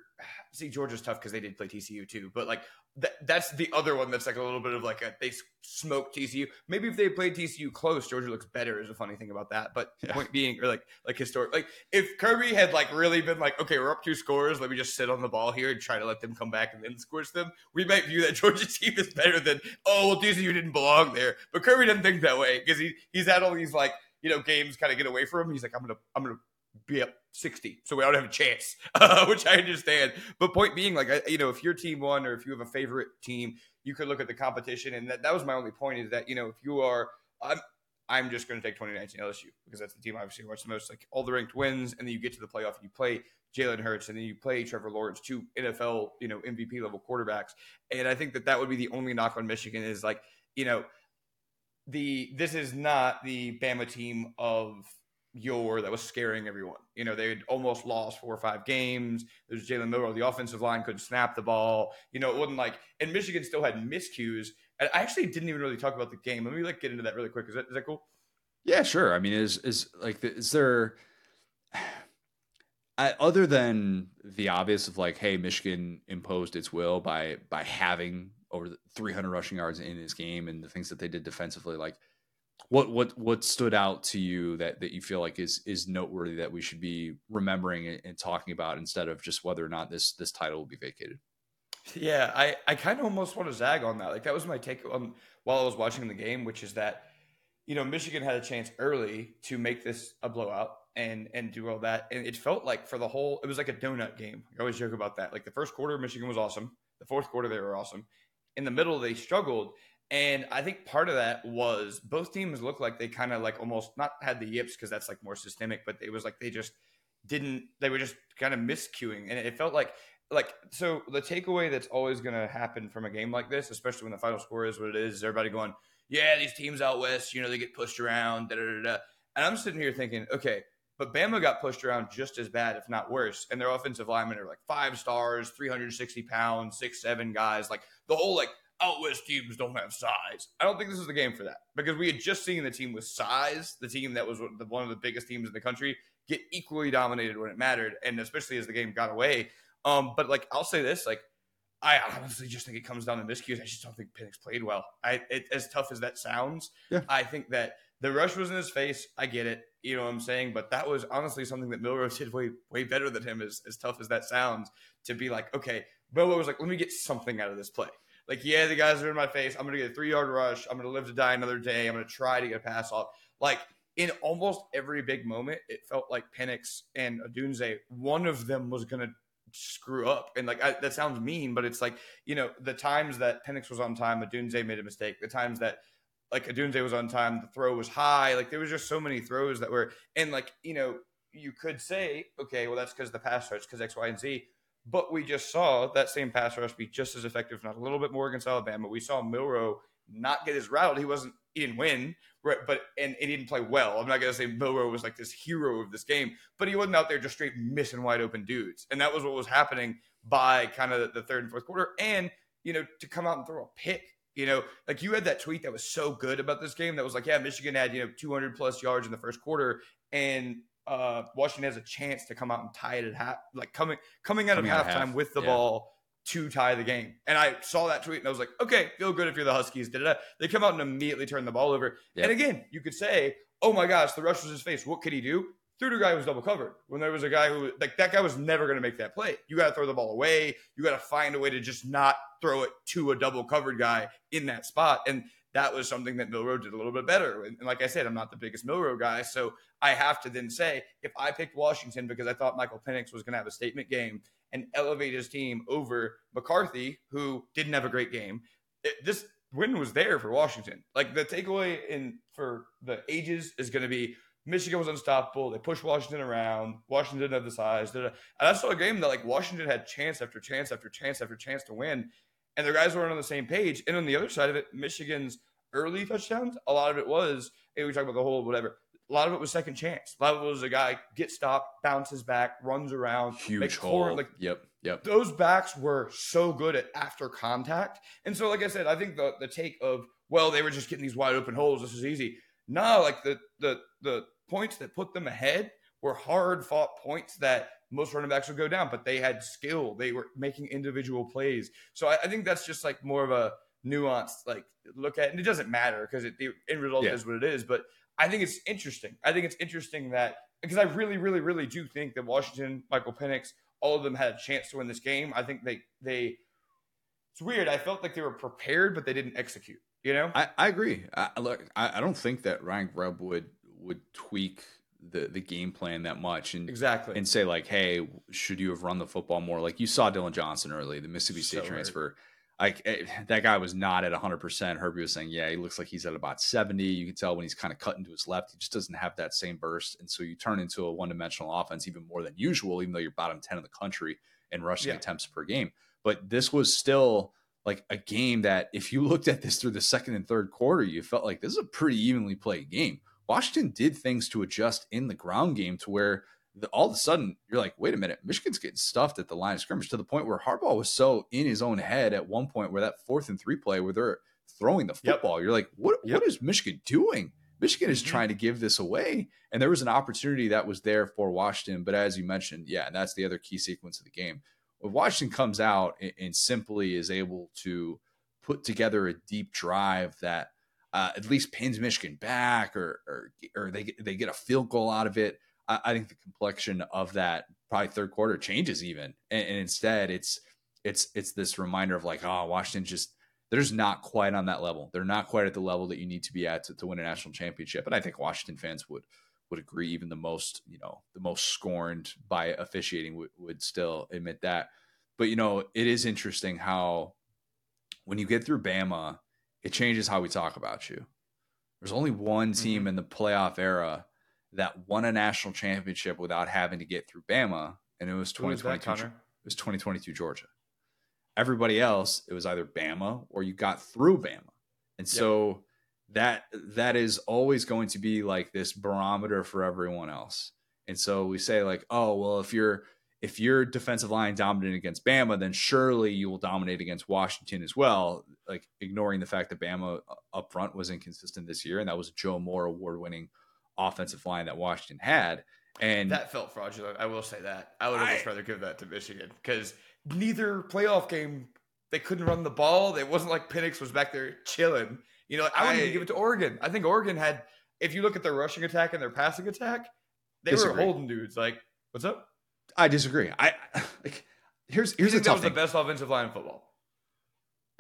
see, Georgia's tough because they did play T C U too, but like th- that's the other one that's like a little bit of like a, they smoked T C U. Maybe if they played T C U close, Georgia looks better is a funny thing about that. But yeah. Point being, or like like historic, like if Kirby had like really been like, okay, we're up two scores, let me just sit on the ball here and try to let them come back and then scorch them, we might view that Georgia team as better than, oh well, T C U didn't belong there. But Kirby doesn't think that way because he he's had all these like, you know, games kind of get away from him. He's like, I'm gonna I'm gonna. be up sixty, so we don't have a chance, uh, which I understand. But point being, like, I, you know, if your team won or if you have a favorite team, you could look at the competition. And that, that was my only point is that, you know, if you are, I'm, I'm just going to take twenty nineteen L S U because that's the team I obviously watch the most, like all the ranked wins. And then you get to the playoff and you play Jalen Hurts and then you play Trevor Lawrence, two N F L, you know, M V P level quarterbacks. And I think that that would be the only knock on Michigan is like, you know, the, this is not the Bama team of, Your that was scaring everyone. You know, they had almost lost four or five games. There's Jalen Milroe. The offensive line couldn't snap the ball. You know, it wasn't like, and Michigan still had miscues. And I actually didn't even really talk about the game. Let me like get into that really quick. Is that is that cool? Yeah, sure. I mean, is is like is there I, other than the obvious of like, hey, Michigan imposed its will by by having over three hundred rushing yards in this game and the things that they did defensively, like. What what what stood out to you that, that you feel like is is noteworthy that we should be remembering and, and talking about instead of just whether or not this this title will be vacated? Yeah, I, I kind of almost want to zag on that. Like that was my take um, while I was watching the game, which is that, you know, Michigan had a chance early to make this a blowout and and do all that. And it felt like for the whole, it was like a donut game. I always joke about that. Like the first quarter, Michigan was awesome. The fourth quarter, they were awesome. In the middle, they struggled. And I think part of that was both teams looked like they kind of like almost not had the yips because that's like more systemic, but it was like they just didn't, they were just kind of miscuing. And it felt like, like, so the takeaway that's always going to happen from a game like this, especially when the final score is what it is, is everybody going, yeah, these teams out west, you know, they get pushed around, da da da da. And I'm sitting here thinking, okay, but Bama got pushed around just as bad, if not worse. And their offensive linemen are like five stars, three hundred sixty pounds, six, seven guys, like the whole like, out west teams don't have size. I don't think this is the game for that because we had just seen the team with size, the team that was the, one of the biggest teams in the country, get equally dominated when it mattered, and especially as the game got away. Um, but like I'll say this, like I honestly just think it comes down to miscues. I just don't think Penix played well. I it, as tough as that sounds, yeah. I think that the rush was in his face. I get it, you know what I'm saying. But that was honestly something that Milroe did way way better than him. As as tough as that sounds, to be like, okay, Milroe was like, let me get something out of this play. Like, yeah, the guys are in my face. I'm going to get a three-yard rush. I'm going to live to die another day. I'm going to try to get a pass off. Like, in almost every big moment, it felt like Penix and Odunze, one of them was going to screw up. And, like, I, that sounds mean, but it's like, you know, the times that Penix was on time, Odunze made a mistake. The times that, like, Odunze was on time, the throw was high. Like, there was just so many throws that were – and, like, you know, you could say, okay, well, that's because the pass starts because X, Y, and Z. But we just saw that same pass rush be just as effective, if not a little bit more against Alabama. We saw Milroe not get his rattled. He wasn't, he didn't win, right? But and he didn't play well. I'm not going to say Milroe was like this hero of this game, but he wasn't out there just straight missing wide open dudes. And that was what was happening by kind of the third and fourth quarter. And, you know, to come out and throw a pick, you know, like you had that tweet that was so good about this game that was like, yeah, Michigan had, you know, two hundred plus yards in the first quarter. And, Uh, Washington has a chance to come out and tie it at half, like coming coming out coming of halftime half. with the yeah. ball to tie the game. And I saw that tweet and I was like, okay, feel good if you're the Huskies. Da-da-da. They come out and immediately turn the ball over. Yep. And again, you could say, oh my gosh, the rush was his face. What could he do? Threw to a guy who was double covered. When there was a guy who, like, that guy was never going to make that play. You got to throw the ball away. You got to find a way to just not throw it to a double covered guy in that spot. And that was something that Milroe did a little bit better. And like I said, I'm not the biggest Milroe guy, so I have to then say, if I picked Washington because I thought Michael Penix was going to have a statement game and elevate his team over McCarthy, who didn't have a great game, it, this win was there for Washington. Like the takeaway in for the ages is going to be Michigan was unstoppable. They pushed Washington around. Washington didn't have the size. And I saw a game that like Washington had chance after chance after chance after chance to win. And their guys weren't on the same page. And on the other side of it, Michigan's early touchdowns, a lot of it was, and we talk about the whole whatever, a lot of it was second chance. A lot of it was a guy gets stopped, bounces back, runs around. Huge hole. Like, yep, yep. Those backs were so good at after contact. And so, like I said, I think the the take of, well, they were just getting these wide open holes. This is easy. No, like the the the points that put them ahead were hard-fought points that most running backs would go down, but they had skill. They were making individual plays. So I, I think that's just like more of a nuanced, like, look at, and it doesn't matter because it, the end result yeah. is what it is. But I think it's interesting. I think it's interesting that, because I really, really, really do think that Washington, Michael Penix, all of them had a chance to win this game. I think they, they, it's weird. I felt like they were prepared, but they didn't execute, you know? I, I agree. I, look, I, I don't think that Ryan Grubb would, would tweak the, the game plan that much and exactly and say like, hey, should you have run the football more? Like you saw Dylan Johnson early, the Mississippi State so transfer. Like that guy was not at one hundred percent. Herbie was saying, yeah, he looks like he's at about seventy. You can tell when he's kind of cutting to his left. He just doesn't have that same burst. And so you turn into a one-dimensional offense even more than usual, even though you're bottom ten of the country in rushing yeah. attempts per game. But this was still like a game that if you looked at this through the second and third quarter, you felt like this is a pretty evenly played game. Washington did things to adjust in the ground game to where the, all of a sudden you're like, wait a minute, Michigan's getting stuffed at the line of scrimmage, to the point where Harbaugh was so in his own head at one point where that fourth and three play where they're throwing the football, yep. you're like, what, yep. what is Michigan doing? Michigan is mm-hmm. trying to give this away. And there was an opportunity that was there for Washington. But as you mentioned, yeah, that's the other key sequence of the game. When Washington comes out and, and simply is able to put together a deep drive that Uh, at least pins Michigan back, or or or they they get a field goal out of it. I, I think the complexion of that probably third quarter changes even, and, and instead it's it's it's this reminder of like, oh, Washington just they're just not quite on that level. They're not quite at the level that you need to be at to, to win a national championship. And I think Washington fans would would agree. Even the most you know the most scorned by officiating would, would still admit that. But you know it is interesting how when you get through Bama, it changes how we talk about you. There's only one team mm-hmm. in the playoff era that won a national championship without having to get through Bama, and it was twenty twenty-two. That, it was twenty twenty-two Georgia. Everybody else, it was either Bama or you got through Bama, and so yep. that that is always going to be like this barometer for everyone else. And so we say like, oh well, if you're if your defensive line dominated against Bama, then surely you will dominate against Washington as well. Like ignoring the fact that Bama up front was inconsistent this year. And that was a Joe Moore award-winning offensive line that Washington had. And that felt fraudulent. I will say that. I would have I, just rather give that to Michigan because neither playoff game, they couldn't run the ball. It wasn't like Penix was back there chilling. You know, I wouldn't even give it to Oregon. I think Oregon had, if you look at their rushing attack and their passing attack, they disagree. were holding dudes like, what's up? I disagree. I like here's here's the tough was thing. The best offensive line in football.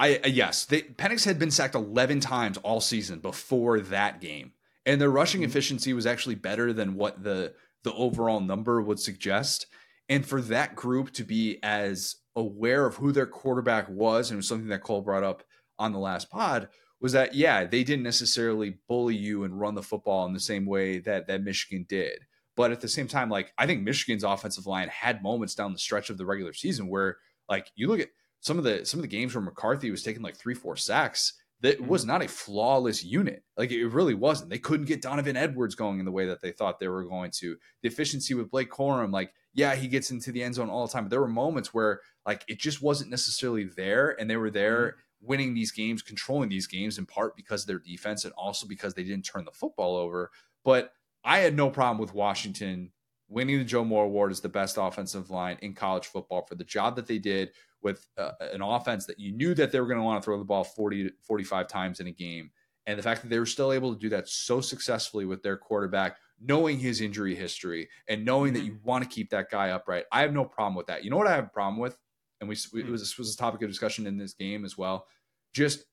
I uh, yes, they, Penix had been sacked eleven times all season before that game, and their rushing mm-hmm. efficiency was actually better than what the the overall number would suggest. And for that group to be as aware of who their quarterback was, and it was something that Cole brought up on the last pod, was that yeah, they didn't necessarily bully you and run the football in the same way that that Michigan did. But at the same time, like I think Michigan's offensive line had moments down the stretch of the regular season where like you look at some of the some of the games where McCarthy was taking like three, four sacks. That mm-hmm. was not a flawless unit. Like it really wasn't. They couldn't get Donovan Edwards going in the way that they thought they were going to. The efficiency with Blake Corum, like, yeah, he gets into the end zone all the time. But there were moments where like it just wasn't necessarily there. And they were there mm-hmm. winning these games, controlling these games in part because of their defense and also because they didn't turn the football over. But I had no problem with Washington winning the Joe Moore Award as the best offensive line in college football for the job that they did with uh, an offense that you knew that they were going to want to throw the ball forty, forty-five times in a game. And the fact that they were still able to do that so successfully with their quarterback, knowing his injury history and knowing that you want to keep that guy upright. I have no problem with that. You know what I have a problem with? And we, it was, this was a topic of discussion in this game as well. Just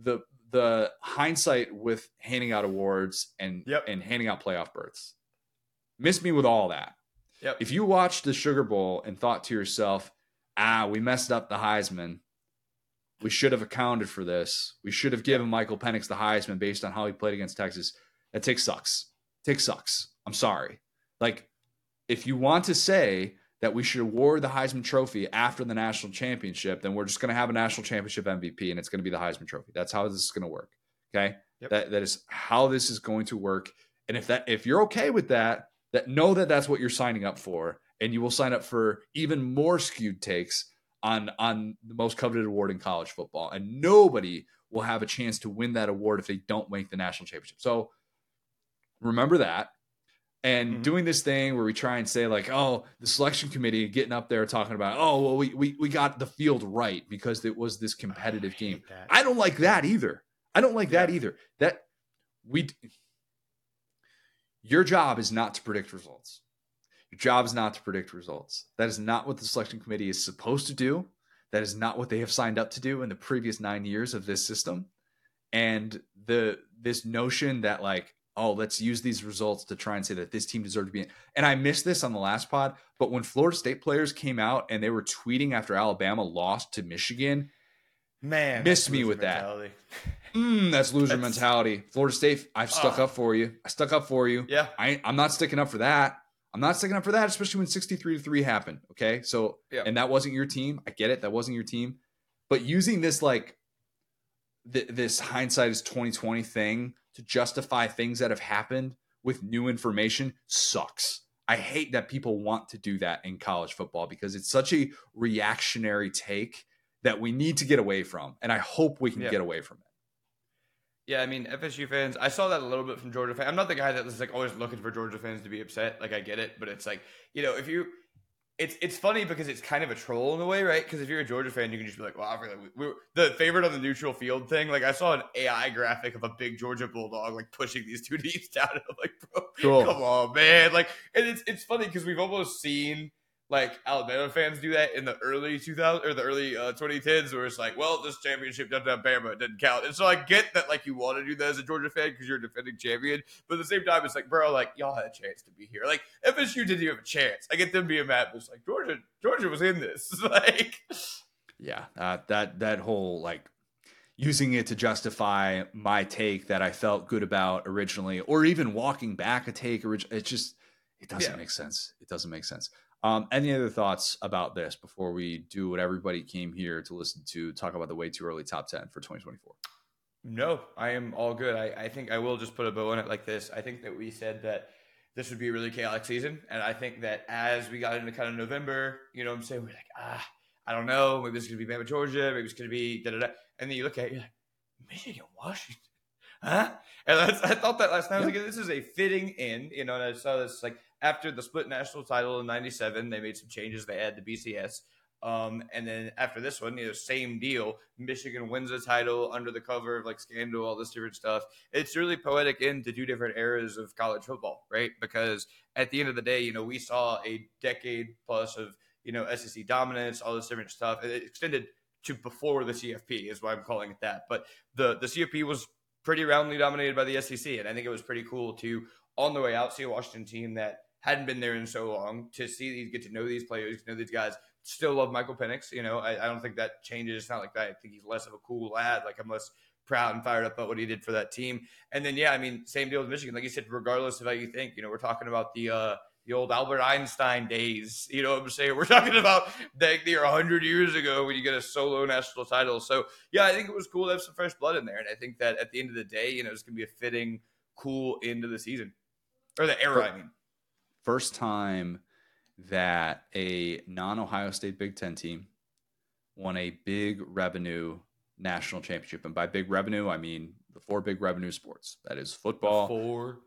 the, the hindsight with handing out awards and yep. and handing out playoff berths. Miss me with all that. Yep. If you watched the Sugar Bowl and thought to yourself, ah, we messed up the Heisman. We should have accounted for this. We should have given Michael Penix the Heisman based on how he played against Texas. That take sucks. Take sucks. I'm sorry. Like, if you want to say that we should award the Heisman Trophy after the national championship, then we're just going to have a national championship M V P and it's going to be the Heisman Trophy. That's how this is going to work. Okay. Yep. That that is how this is going to work. And if that, if you're okay with that, that know that that's what you're signing up for. And you will sign up for even more skewed takes on, on the most coveted award in college football. And nobody will have a chance to win that award if they don't make the national championship. So remember that. And mm-hmm. doing this thing where we try and say like, oh, the selection committee getting up there talking about, oh, well, we we we got the field right because it was this competitive oh, I game. That. I don't like that either. I don't like yeah. that either. That we, your job is not to predict results. Your job is not to predict results. That is not what the selection committee is supposed to do. That is not what they have signed up to do in the previous nine years of this system. And the this notion that like, oh, let's use these results to try and say that this team deserved to be in. And I missed this on the last pod, but when Florida State players came out and they were tweeting after Alabama lost to Michigan, man, missed me with mentality. that. Mm, that's loser that's, mentality. Florida State, I've stuck uh, up for you. I stuck up for you. Yeah, I, I'm not sticking up for that. I'm not sticking up for that, especially when sixty-three to three happened. Okay, so yeah. and that wasn't your team. I get it. That wasn't your team. But using this like th- this hindsight is twenty twenty thing to justify things that have happened with new information sucks. I hate that people want to do that in college football because it's such a reactionary take that we need to get away from. And I hope we can yeah. get away from it. Yeah. I mean, F S U fans, I saw that a little bit from Georgia fans. I'm not the guy that's like always looking for Georgia fans to be upset. Like I get it, but it's like, you know, if you, It's it's funny because it's kind of a troll in a way, right? Because if you're a Georgia fan, you can just be like, "Wow, really, we, we, the favorite on the neutral field thing." Like, I saw an A I graphic of a big Georgia bulldog like pushing these two teams down. And I'm like, "Bro, cool. Come on, man!" Like, and it's it's funny because we've almost seen like Alabama fans do that in the early two thousands or the early uh, twenty tens, where it's like, "Well, this championship doesn't have Bama; it doesn't count." And so I get that like you want to do that as a Georgia fan because you're a defending champion, but at the same time, it's like, "Bro, like y'all had a chance to be here." Like F S U didn't even have a chance. I get them being mad, but it's like Georgia, Georgia was in this. Like, yeah, uh, that that whole like using it to justify my take that I felt good about originally, or even walking back a take originally, it just it doesn't yeah. make sense. It doesn't make sense. Um, any other thoughts about this before we do what everybody came here to listen to, talk about the way too early top ten for twenty twenty-four? No, I am all good. I, I think I will just put a bow on it like this. I think that we said that this would be a really chaotic season. And I think that as we got into kind of November, you know what I'm saying? We're like, ah, I don't know. Maybe it's going to be Bama, Georgia. Maybe it's going to be da-da-da. And then you look at it, you're like, Michigan, Washington. Huh? And that's, I thought that last night. I was like, this is a fitting end. You know, and I saw this like, after the split national title in ninety-seven, they made some changes. They added the B C S. Um, and then after this one, you know, same deal. Michigan wins the title under the cover of like scandal, all this different stuff. It's really poetic end to two different eras of college football, right? Because at the end of the day, you know, we saw a decade plus of, you know, S E C dominance, all this different stuff. It extended to before the C F P is why I'm calling it that. But the, the C F P was pretty roundly dominated by the S E C. And I think it was pretty cool to, on the way out, see a Washington team that hadn't been there in so long to see these, get to know these players, know these guys. Still love Michael Penix. You know, I, I don't think that changes. It's not like that. I think he's less of a cool lad. Like, I'm less proud and fired up about what he did for that team. And then, yeah, I mean, same deal with Michigan. Like you said, regardless of how you think, you know, we're talking about the uh, the old Albert Einstein days. You know what I'm saying? We're talking about the, the year one hundred years ago when you get a solo national title. So, yeah, I think it was cool to have some fresh blood in there. And I think that at the end of the day, you know, it's going to be a fitting, cool end of the season. Or the era, I mean. First time that a non-Ohio State Big Ten team won a big revenue national championship. And by big revenue, I mean the four big revenue sports. That is football, four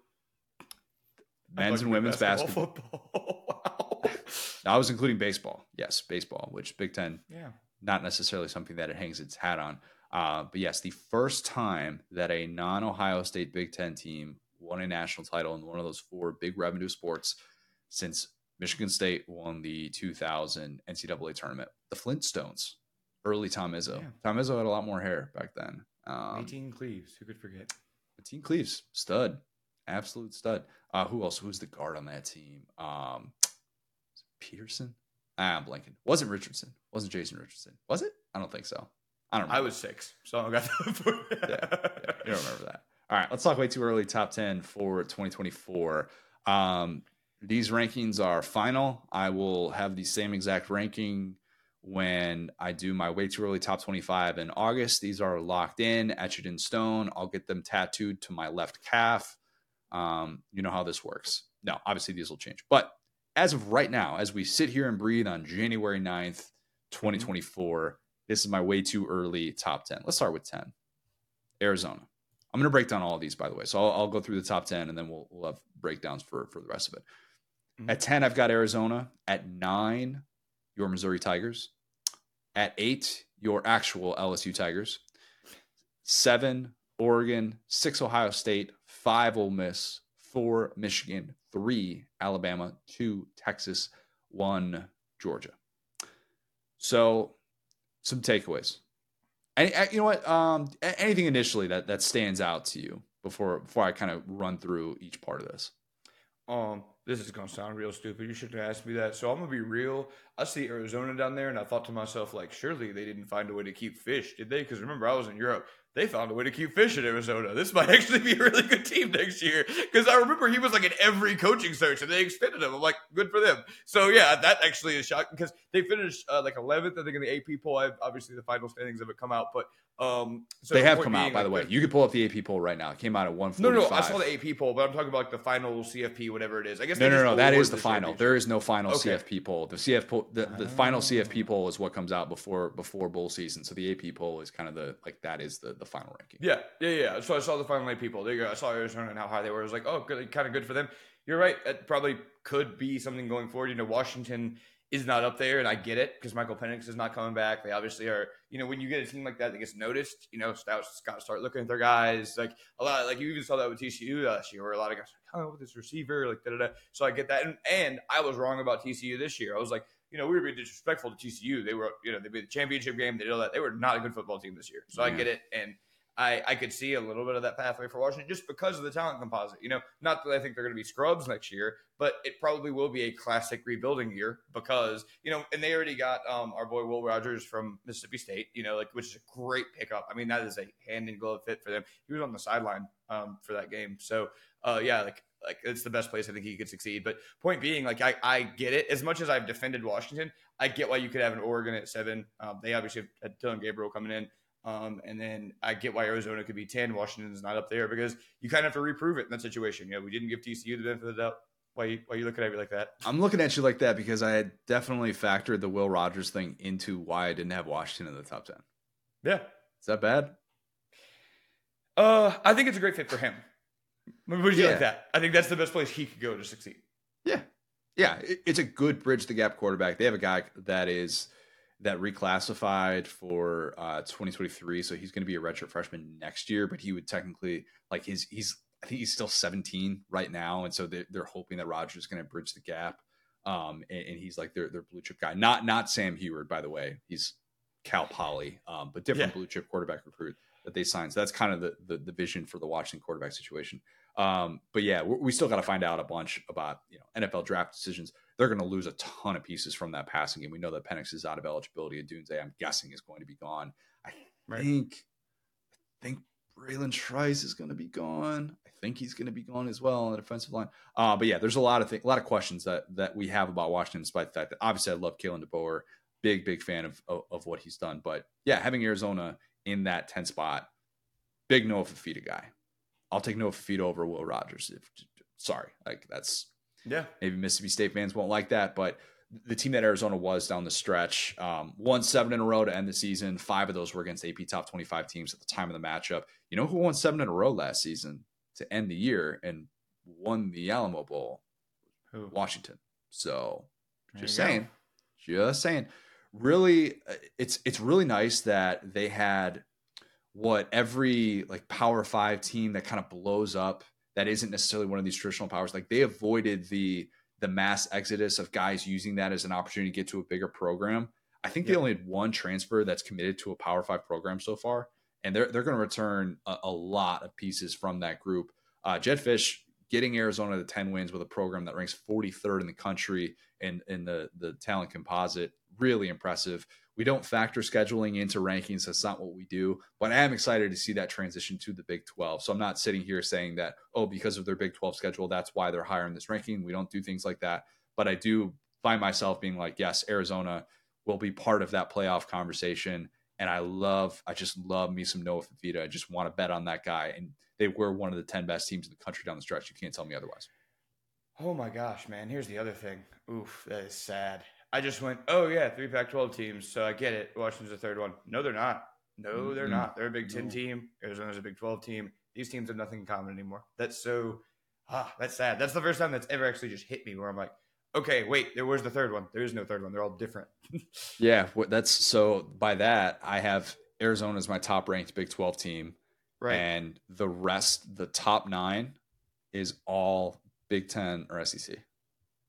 men's and women's basketball. basketball. Football. Wow. I was including baseball. Yes, baseball, which Big Ten, yeah, not necessarily something that it hangs its hat on. Uh, but yes, the first time that a non-Ohio State Big Ten team won a national title in one of those four big revenue sports since Michigan State won the two thousand N C double A tournament. The Flintstones, early Tom Izzo. Yeah. Tom Izzo had a lot more hair back then. Um, Mateen Cleaves, who could forget? Mateen Cleaves, stud, absolute stud. Uh, who else? Who's the guard on that team? Um, was it Peterson? Ah, I'm blanking. Wasn't Richardson. Wasn't Jason Richardson. Was it? I don't think so. I don't remember. I was six, so I got that for you. Yeah, yeah, you don't remember that. All right, let's talk way too early top ten for twenty twenty-four. Um, these rankings are final. I will have the same exact ranking when I do my way too early top twenty-five in August. These are locked in, etched in stone. I'll get them tattooed to my left calf. Um, you know how this works. No, obviously these will change. But as of right now, as we sit here and breathe on January ninth, twenty twenty-four, this is my way too early top ten. Let's start with ten. Arizona. I'm going to break down all of these, by the way. So I'll, I'll go through the top ten, and then we'll, we'll have breakdowns for, for the rest of it. Mm-hmm. At ten, I've got Arizona. At nine, your Missouri Tigers. At eight, your actual L S U Tigers. Seven, Oregon. Six, Ohio State. Five, Ole Miss. Four, Michigan. Three, Alabama. Two, Texas. One, Georgia. So some takeaways. And you know what? Um, anything initially that, that stands out to you before before I kind of run through each part of this? Um, this is gonna sound real stupid. You shouldn't ask me that. So I'm gonna be real. I see Arizona down there, and I thought to myself, like, surely they didn't find a way to keep fish, did they? Because remember, I was in Europe. They found a way to keep fish in Arizona. This might actually be a really good team next year. Because I remember he was like in every coaching search, and they extended him. I'm like, good for them. So, yeah, that actually is shocking because they finished uh, like eleventh, I think, in the A P poll. I've, obviously, the final standings haven't come out. But um, so they have come out, by the way. You could pull up the A P poll right now. It came out at one forty-five. No, no, I saw the A P poll, but I'm talking about like the final C F P, whatever it is. I guess no, no, no, that is the final. There is no final C F P poll. The C F poll, the, the final C F P poll is what comes out before before bowl season. So the A P poll is kind of the like that is the. the final ranking. Yeah, yeah, yeah. So I saw the final eight people. There you go. I saw Arizona and how high they were. I was like, oh, good, kind of good for them. You're right. It probably could be something going forward. You know, Washington is not up there, and I get it because Michael Penix is not coming back. They obviously are, you know, when you get a team like that that gets noticed, you know, scouts got to start looking at their guys. Like a lot, like you even saw that with T C U last year where a lot of guys are like, oh, with this receiver, like da da da. So I get that. And, and I was wrong about T C U this year. I was like, you know, we were being disrespectful to T C U. They were, you know, they beat the championship game. They did all that. They were not a good football team this year. So yeah. I get it. And I, I could see a little bit of that pathway for Washington just because of the talent composite. You know, not that I think they're going to be scrubs next year, but it probably will be a classic rebuilding year because, you know, and they already got um, our boy Will Rogers from Mississippi State, you know, like, which is a great pickup. I mean, that is a hand-in-glove fit for them. He was on the sideline um, for that game. So, uh, yeah, like, Like, it's the best place I think he could succeed. But point being, like, I, I get it. As much as I've defended Washington, I get why you could have an Oregon at seven. Um, they obviously have Dylan Gabriel coming in. Um, and then I get why Arizona could be ten. Washington's not up there because you kind of have to reprove it in that situation. You know, we didn't give T C U the benefit of the doubt. Why you, why you looking at me like that? I'm looking at you like that because I had definitely factored the Will Rogers thing into why I didn't have Washington in the top ten. Yeah. Is that bad? Uh, I think it's a great fit for him. Would you yeah. like that? I think that's the best place he could go to succeed. Yeah. Yeah. It, it's a good bridge the gap quarterback. They have a guy that is that reclassified for uh, twenty twenty-three. So he's going to be a redshirt freshman next year, but he would technically like his, he's, I think he's still seventeen right now. And so they're, they're hoping that Rogers is going to bridge the gap. Um, and, and he's like their, their blue chip guy, not, not Sam Heward, by the way, he's Cal Poly, um, but different yeah. blue chip quarterback recruit that they signed. So that's kind of the, the, the vision for the Washington quarterback situation. Um, but yeah, we, we still got to find out a bunch about, you know, N F L draft decisions. They're going to lose a ton of pieces from that passing game. We know that Penix is out of eligibility. Odunze, I'm guessing, is going to be gone. I right. think, I think Braylon Trice is going to be gone. I think he's going to be gone as well on the defensive line. Uh, but yeah, there's a lot of th- a lot of questions that, that we have about Washington, despite the fact that obviously I love Kalen DeBoer, big, big fan of, of, of what he's done, but yeah, having Arizona in that ten spot, big Noah Fafita guy. I'll take Noah Fafita over Will Rogers. If, sorry, like that's yeah. Maybe Mississippi State fans won't like that, but the team that Arizona was down the stretch, um, won seven in a row to end the season. Five of those were against A P top twenty-five teams at the time of the matchup. You know who won seven in a row last season to end the year and won the Alamo Bowl? Who? Washington. So just saying, go. just saying. Really, it's it's really nice that they had what every like power five team that kind of blows up that isn't necessarily one of these traditional powers, like they avoided the the mass exodus of guys using that as an opportunity to get to a bigger program. I think yeah. they only had one transfer that's committed to a power five program so far, and they're they're going to return a, a lot of pieces from that group. Uh, Jed Fish getting Arizona to ten wins with a program that ranks forty-third in the country and in, in the the talent composite. Really impressive. We don't factor scheduling into rankings. That's not what we do, but I am excited to see that transition to the Big twelve. So I'm not sitting here saying that, oh, because of their Big twelve schedule, that's why they're higher in this ranking. We don't do things like that, but I do find myself being like, yes, Arizona will be part of that playoff conversation. And I love, I just love me some Noah Fafita. I just want to bet on that guy. And they were one of the ten best teams in the country down the stretch. You can't tell me otherwise. Oh my gosh, man. Here's the other thing. Oof, that is sad. I just went, oh, yeah, three Pac twelve teams, so I get it. Washington's the third one. No, they're not. No, they're mm-hmm. not. They're a Big ten no. team. Arizona's a Big twelve team. These teams have nothing in common anymore. That's so, ah, that's sad. That's the first time that's ever actually just hit me where I'm like, okay, wait, there was the third one. There is no third one. They're all different. Yeah, that's so by that, I have Arizona as my top ranked Big twelve team. Right. And the rest, the top nine is all Big ten or S E C,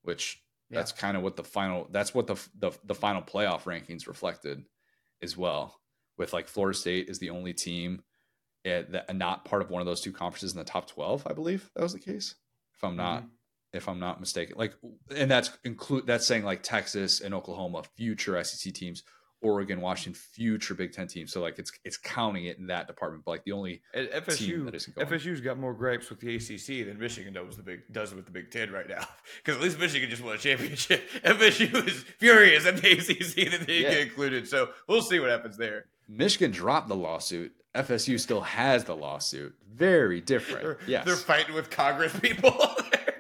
which yeah. that's kind of what the final, that's what the, the the final playoff rankings reflected as well. With like Florida State is the only team that not part of one of those two conferences in the top twelve, I believe that was the case. If I'm not, mm-hmm. if I'm not mistaken, like, and that's include that's saying like Texas and Oklahoma, future S E C teams, Oregon, Washington, future Big Ten teams. So like it's it's counting it in that department. But like the only and F S U team that isn't going. F S U's got more gripes with the A C C than Michigan does the big does with the Big Ten right now. Because at least Michigan just won a championship. F S U is furious at the A C C that they yeah. get included. So we'll see what happens there. Michigan dropped the lawsuit. F S U still has the lawsuit. Very different. They're, yes, they're fighting with Congress people.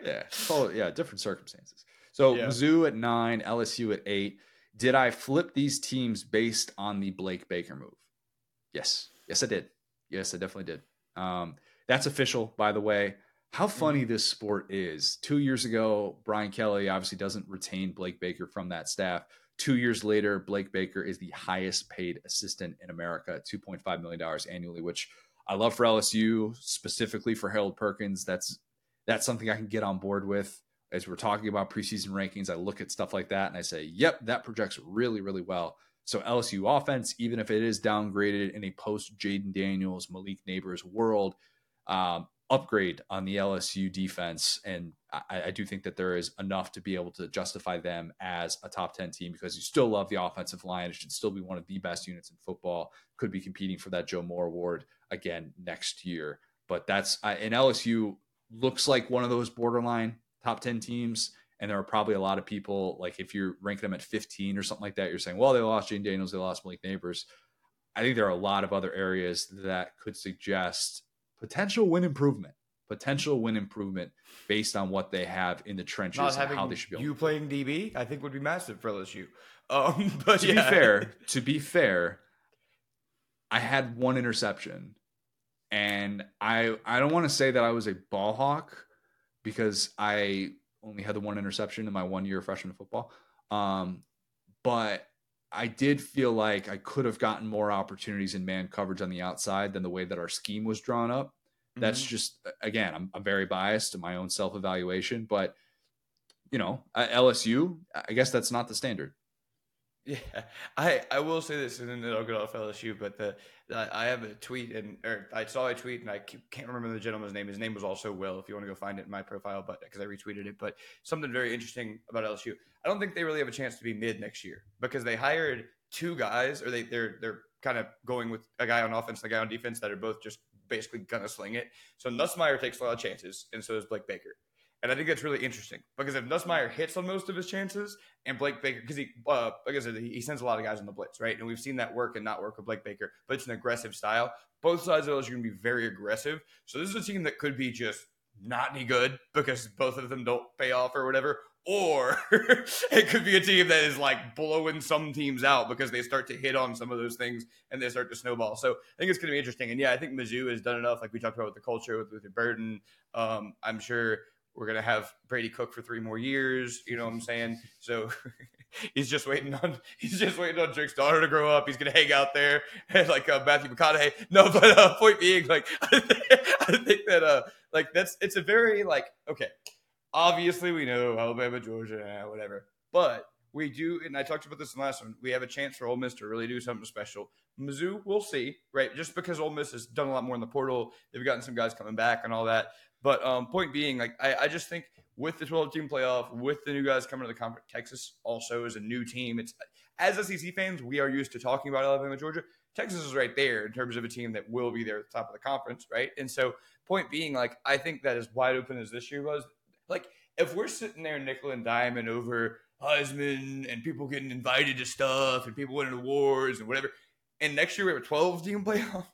yeah, totally, yeah, different circumstances. So yeah. Mizzou at nine, L S U at eight. Did I flip these teams based on the Blake Baker move? Yes. Yes, I did. Yes, I definitely did. Um, that's official, by the way. How funny this sport is. Two years ago, Brian Kelly obviously doesn't retain Blake Baker from that staff. Two years later, Blake Baker is the highest paid assistant in America, two point five million dollars annually, which I love for L S U, specifically for Harold Perkins. That's that's something I can get on board with. As we're talking about preseason rankings, I look at stuff like that and I say, yep, that projects really, really well. So L S U offense, even if it is downgraded in a post Jaden Daniels, Malik Neighbors world, um, upgrade on the L S U defense. And I, I do think that there is enough to be able to justify them as a top ten team because you still love the offensive line. It should still be one of the best units in football. Could be competing for that Joe Moore award again next year. But that's uh, and L S U looks like one of those borderline top ten teams, and there are probably a lot of people, like if you're ranking them at fifteen or something like that, you're saying, well, they lost Jaden Daniels, they lost Malik Neighbors. I think there are a lot of other areas that could suggest potential win improvement, potential win improvement based on what they have in the trenches Not and how they should be. You playing D B, I think would be massive for L S U. Um, but to yeah. be fair, to be fair, I had one interception, and I I don't want to say that I was a ball hawk, because I only had the one interception in my one year of freshman football. Um, but I did feel like I could have gotten more opportunities in man coverage on the outside than the way that our scheme was drawn up. Mm-hmm. That's just, again, I'm, I'm very biased in my own self-evaluation, but you know, L S U, I guess that's not the standard. Yeah, I, I will say this, and then I'll get off L S U, but the, the I have a tweet, and or I saw a tweet, and I can't remember the gentleman's name. His name was also Will, if you want to go find it in my profile, but because I retweeted it. But something very interesting about L S U. I don't think they really have a chance to be mid next year because they hired two guys, or they, they're they're kind of going with a guy on offense and a guy on defense that are both just basically going to sling it. So Nussmeier takes a lot of chances, and so does Blake Baker. And I think that's really interesting because if Nussmeier hits on most of his chances and Blake Baker, because he, uh, like I said, he sends a lot of guys on the blitz, right? And we've seen that work and not work with Blake Baker, but it's an aggressive style. Both sides of those are going to be very aggressive. So this is a team that could be just not any good because both of them don't pay off or whatever. Or it could be a team that is like blowing some teams out because they start to hit on some of those things and they start to snowball. So I think it's going to be interesting. And yeah, I think Mizzou has done enough. Like we talked about with the culture, with Luther Burden. Um, I'm sure we're going to have Brady Cook for three more years. You know what I'm saying? So he's just waiting on, he's just waiting on Drake's daughter to grow up. He's going to hang out there and like uh, Matthew McConaughey. No, but uh, point being, like, I think, I think that, uh, like that's, it's a very like, okay, obviously we know Alabama, Georgia, whatever, but we do. And I talked about this in the last one. We have a chance for Ole Miss to really do something special. Mizzou, we'll see, right? Just because Ole Miss has done a lot more in the portal. They've gotten some guys coming back and all that. But um, point being, like I, I just think with the twelve-team playoff, with the new guys coming to the conference, Texas also is a new team. It's as S E C fans, we are used to talking about Alabama, Georgia. Texas is right there in terms of a team that will be there at the top of the conference, right? And so point being, like I think that as wide open as this year was, like if we're sitting there nickel and diming over Heisman and people getting invited to stuff and people winning awards and whatever, and next year we have a twelve-team playoff,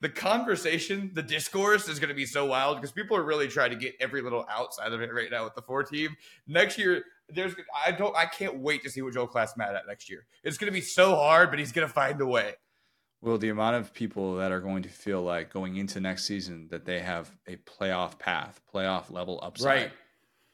the conversation, the discourse is going to be so wild because people are really trying to get every little outside of it right now with the four team. Next year, there's I don't I can't wait to see what Joel Klatt's mad at next year. It's going to be so hard, but he's going to find a way. Well, the amount of people that are going to feel like going into next season that they have a playoff path, playoff level upside, right,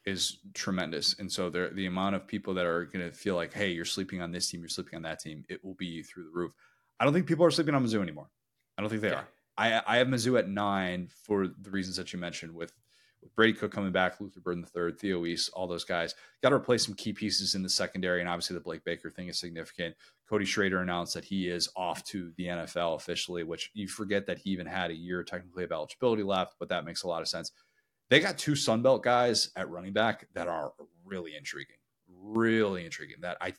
is tremendous. And so there, the amount of people that are going to feel like, hey, you're sleeping on this team, you're sleeping on that team, it will be through the roof. I don't think people are sleeping on Mizzou anymore. I don't think they yeah. are. I, I have Mizzou at nine for the reasons that you mentioned, with, with Brady Cook coming back, Luther Burden the third, Theo East, all those guys. Got to replace some key pieces in the secondary, and obviously the Blake Baker thing is significant. Cody Schrader announced that he is off to the N F L officially, which you forget that he even had a year technically of eligibility left, but that makes a lot of sense. They got two Sunbelt guys at running back that are really intriguing, really intriguing, that I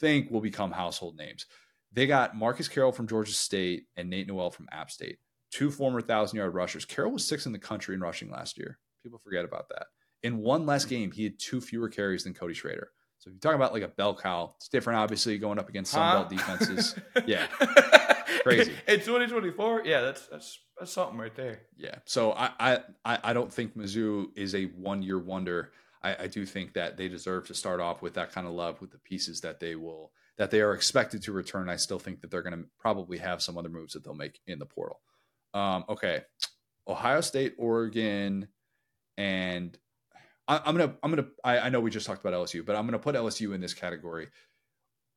think will become household names. They got Marcus Carroll from Georgia State and Nate Noel from App State, two former thousand-yard rushers. Carroll was sixth in the country in rushing last year. People forget about that. In one last game, he had two fewer carries than Cody Schrader. So if you're talking about like a bell cow, it's different, obviously, going up against Sunbelt huh? defenses. Yeah. Crazy. In twenty twenty-four, yeah, that's that's that's something right there. Yeah. So I I, I don't think Mizzou is a one-year wonder. I, I do think that they deserve to start off with that kind of love with the pieces that they will that they are expected to return. I still think that they're going to probably have some other moves that they'll make in the portal. Um, okay. Ohio State, Oregon, and I, I'm going to, I'm going to, I know we just talked about L S U, but I'm going to put L S U in this category.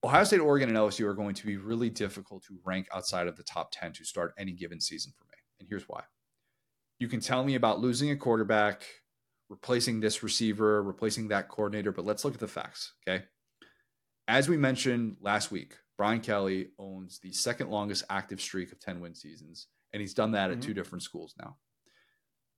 Ohio State, Oregon, and L S U are going to be really difficult to rank outside of the top ten to start any given season for me. And here's why. You can tell me about losing a quarterback, replacing this receiver, replacing that coordinator, but let's look at the facts. Okay. As we mentioned last week, Brian Kelly owns the second longest active streak of ten win seasons, and he's done that mm-hmm. at two different schools now.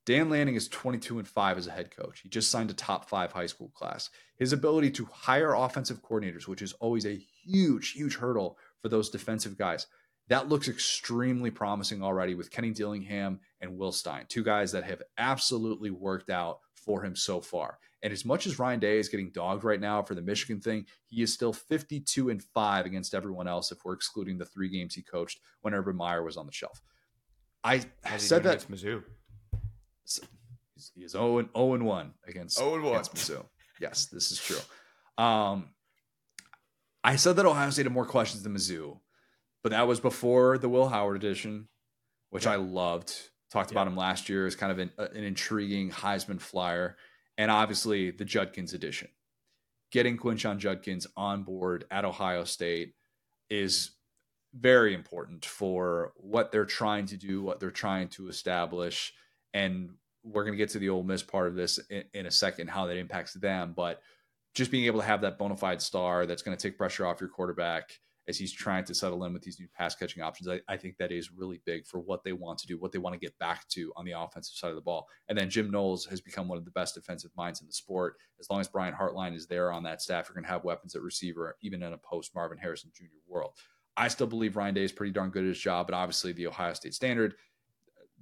Dan Lanning is twenty-two and five as a head coach. He just signed a top five high school class. His ability to hire offensive coordinators, which is always a huge, huge hurdle for those defensive guys, that looks extremely promising already with Kenny Dillingham and Will Stein, two guys that have absolutely worked out for him so far. And as much as Ryan Day is getting dogged right now for the Michigan thing, he is still fifty-two and five against everyone else if we're excluding the three games he coached when Urban Meyer was on the shelf. I said that Mizzou. He is oh and one against, against Mizzou. Yes, this is true. Um, I said that Ohio State had more questions than Mizzou, but that was before the Will Howard edition, which yeah. I loved. Talked yeah. about him last year as kind of an, an intriguing Heisman flyer. And obviously the Judkins edition, getting Quinshon Judkins on board at Ohio State is very important for what they're trying to do, what they're trying to establish. And we're going to get to the Ole Miss part of this in, in a second, how that impacts them. But just being able to have that bona fide star that's going to take pressure off your quarterback as he's trying to settle in with these new pass catching options, I, I think that is really big for what they want to do, what they want to get back to on the offensive side of the ball. And then Jim Knowles has become one of the best defensive minds in the sport. As long as Brian Hartline is there on that staff, you're going to have weapons at receiver, even in a post Marvin Harrison Junior world. I still believe Ryan Day is pretty darn good at his job, but obviously the Ohio State standard,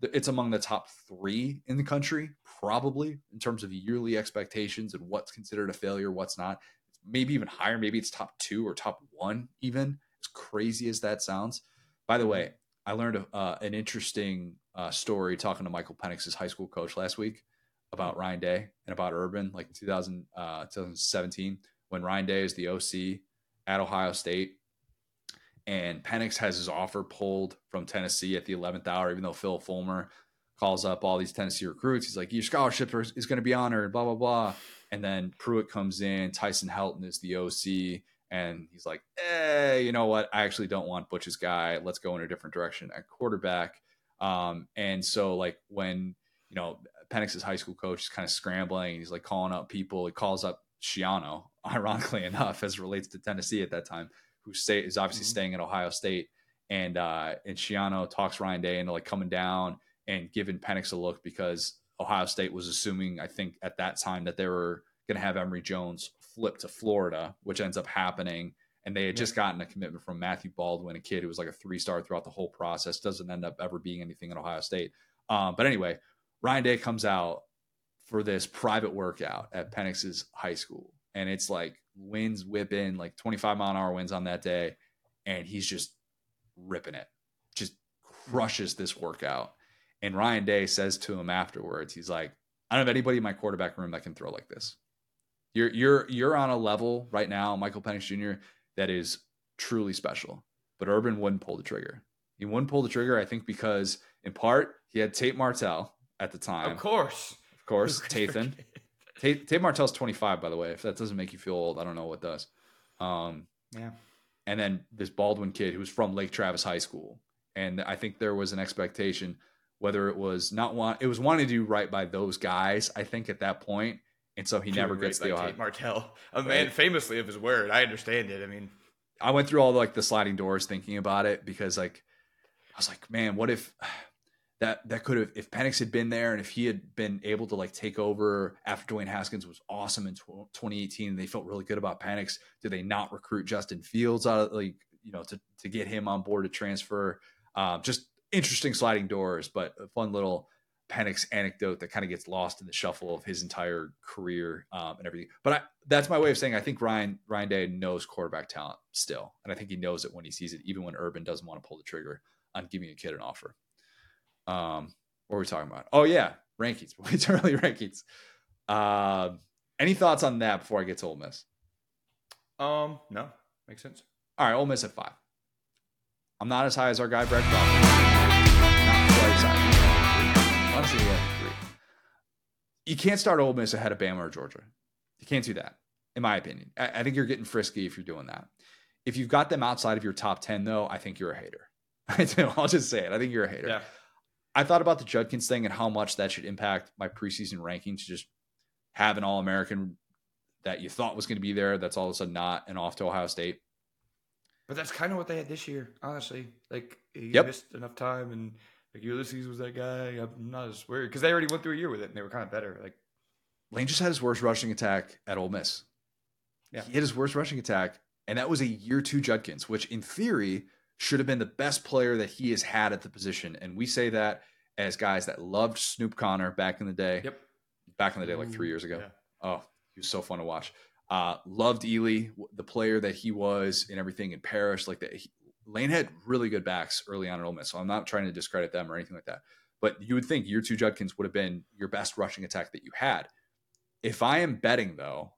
it's among the top three in the country, probably, in terms of yearly expectations and what's considered a failure, what's not. Maybe even higher. Maybe it's top two or top one, even, as crazy as that sounds. By the way, I learned a, uh, an interesting uh, story talking to Michael Penix's high school coach last week about Ryan Day and about Urban, like in two thousand, uh, twenty seventeen, when Ryan Day is the O C at Ohio State and Penix has his offer pulled from Tennessee at the eleventh hour, even though Phil Fulmer calls up all these Tennessee recruits. He's like, your scholarship is going to be honored, blah, blah, blah. And then Pruitt comes in, Tyson Helton is the O C, and he's like, hey, you know what? I actually don't want Butch's guy. Let's go in a different direction at quarterback. Um, and so, like, when, you know, Penix's high school coach is kind of scrambling, he's, like, calling up people. He calls up Schiano, ironically enough, as it relates to Tennessee at that time, who stay, is obviously mm-hmm. staying at Ohio State. And, uh, and Schiano talks Ryan Day into, like, coming down and giving Penix a look because – Ohio State was assuming, I think, at that time that they were going to have Emory Jones flip to Florida, which ends up happening. And they had just gotten a commitment from Matthew Baldwin, a kid who was like a three-star throughout the whole process, doesn't end up ever being anything at Ohio State. Um, but anyway, Ryan Day comes out for this private workout at Penix's high school. And it's like winds whipping, like twenty-five mile an hour winds on that day. And he's just ripping it, just crushes this workout. And Ryan Day says to him afterwards, he's like, I don't have anybody in my quarterback room that can throw like this. You're you're you're on a level right now, Michael Penix Junior, that is truly special. But Urban wouldn't pull the trigger. He wouldn't pull the trigger, I think, because in part he had Tate Martell at the time. Of course. Of course. Tathan. Tate, Tate Martell's twenty-five, by the way. If that doesn't make you feel old, I don't know what does. Um, yeah. And then this Baldwin kid who was from Lake Travis High School. And I think there was an expectation, whether it was not want, it was wanting to do right by those guys, I think, at that point. And so he never gets the Ohio. Tate Martell, a man famously of his word. I understand it. I mean, I went through all like the sliding doors thinking about it because like, I was like, man, what if that, that could have, if Penix had been there and if he had been able to like take over after Dwayne Haskins was awesome in twenty eighteen, and they felt really good about Penix. Did they not recruit Justin Fields out of like, you know, to, to get him on board to transfer? Um, just interesting sliding doors, but a fun little Penix anecdote that kind of gets lost in the shuffle of his entire career um, and everything. But I, that's my way of saying I think Ryan Ryan Day knows quarterback talent still, and I think he knows it when he sees it, even when Urban doesn't want to pull the trigger on giving a kid an offer. Um, what are we talking about? Oh yeah, rankings. It's early rankings. Uh, any thoughts on that before I get to Ole Miss? Um, no, makes sense. All right, Ole Miss at five. I'm not as high as our guy Brett Favre. Not Honestly, yeah, three. You can't start Ole Miss ahead of Bama or Georgia. You can't do that, in my opinion. I, I think you're getting frisky if you're doing that. If you've got them outside of your top ten, though, I think you're a hater. I'll just say it. I think you're a hater. Yeah. I thought about the Judkins thing and how much that should impact my preseason ranking to just have an All-American that you thought was going to be there that's all of a sudden not and off to Ohio State. But that's kind of what they had this year, honestly. Like, you yep. missed enough time and – like Ulysses was that guy. I'm not as worried because they already went through a year with it and they were kind of better. Like Lane just had his worst rushing attack at Ole Miss. Yeah. He had his worst rushing attack. And that was a year two Judkins, which in theory should have been the best player that he has had at the position. And we say that as guys that loved Snoop Connor back in the day. Yep. Back in the day, like three years ago. Yeah. Oh, he was so fun to watch. Uh, loved Ely, the player that he was and everything in Parrish, like that. Lane had really good backs early on at Ole Miss, so I'm not trying to discredit them or anything like that. But you would think year two Judkins would have been your best rushing attack that you had. If I am betting, though,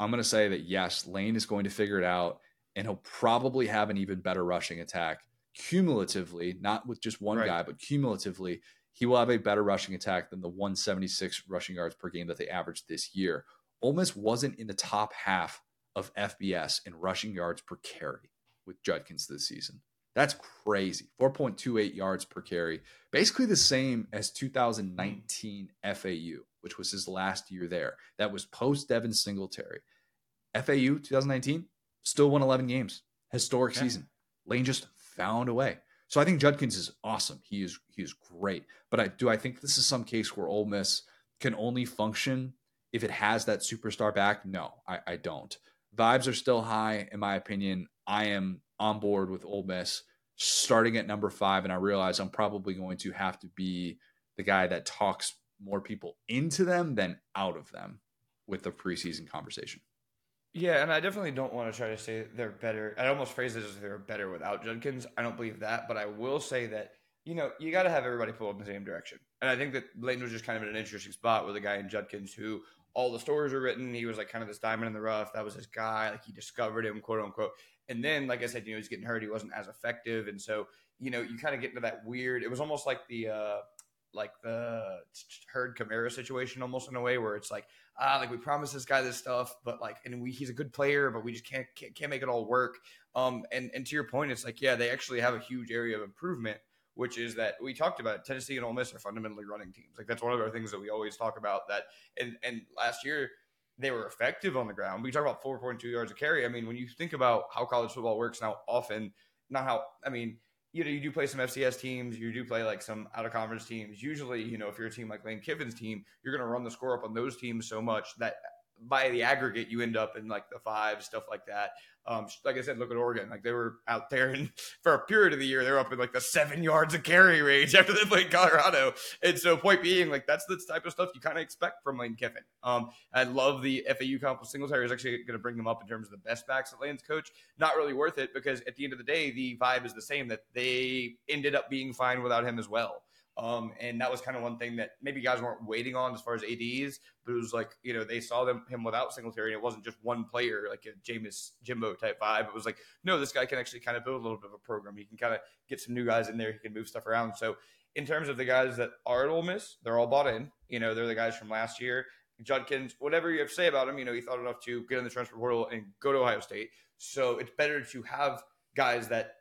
I'm going to say that, yes, Lane is going to figure it out, and he'll probably have an even better rushing attack cumulatively, not with just one right. guy, but cumulatively, he will have a better rushing attack than the one seventy-six rushing yards per game that they averaged this year. Ole Miss wasn't in the top half of F B S in rushing yards per carry with Judkins this season. That's crazy. four point two eight yards per carry. Basically the same as two thousand nineteen F A U, which was his last year there. That was post Devin Singletary. F A U twenty nineteen still won eleven games. Historic yeah. season. Lane just found a way. So I think Judkins is awesome. He is he is great. But I do I think this is some case where Ole Miss can only function if it has that superstar back? No, I, I don't. Vibes are still high, in my opinion. I am on board with Ole Miss starting at number five, and I realize I'm probably going to have to be the guy that talks more people into them than out of them with the preseason conversation. Yeah, and I definitely don't want to try to say they're better. I almost phrase it as they're better without Judkins. I don't believe that, but I will say that, you know, you got to have everybody pull in the same direction. And I think that Layton was just kind of in an interesting spot with a guy in Judkins who – all the stories were written. He was like kind of this diamond in the rough. That was his guy. Like he discovered him, quote unquote. And then, like I said, you know, he's getting hurt. He wasn't as effective. And so, you know, you kind of get into that weird, it was almost like the, uh, like the Herd Camara situation almost in a way where it's like, ah, like we promised this guy this stuff, but like, and we, he's a good player, but we just can't, can't, can't make it all work. Um, and, and to your point, it's like, yeah, they actually have a huge area of improvement, which is that we talked about Tennessee and Ole Miss are fundamentally running teams. Like that's one of our things that we always talk about that. And, and last year they were effective on the ground. We talk about four point two yards a carry. I mean, when you think about how college football works now, often not how, I mean, you know, you do play some F C S teams, you do play like some out of conference teams. Usually, you know, if you're a team like Lane Kiffin's team, you're going to run the score up on those teams so much that by the aggregate, you end up in like the five, stuff like that. Um, like I said, look at Oregon. Like they were out there and for a period of the year, they were up in like the seven yards of carry range after they played Colorado. And so point being, like that's the type of stuff you kind of expect from Lane Kiffin. Um, I love the F A U comp with Singletary. I was actually going to bring them up in terms of the best backs at Lane's coach. Not really worth it because at the end of the day, the vibe is the same that they ended up being fine without him as well. Um, and that was kind of one thing that maybe guys weren't waiting on as far as A Ds, but it was like, you know, they saw them him without Singletary, and it wasn't just one player, like a Jameis Jimbo type vibe. It was like, no, this guy can actually kind of build a little bit of a program. He can kind of get some new guys in there. He can move stuff around. So in terms of the guys that are at Ole Miss, they're all bought in. You know, they're the guys from last year. Judkins, whatever you have to say about him, you know, he thought enough to get in the transfer portal and go to Ohio State. So it's better to have guys that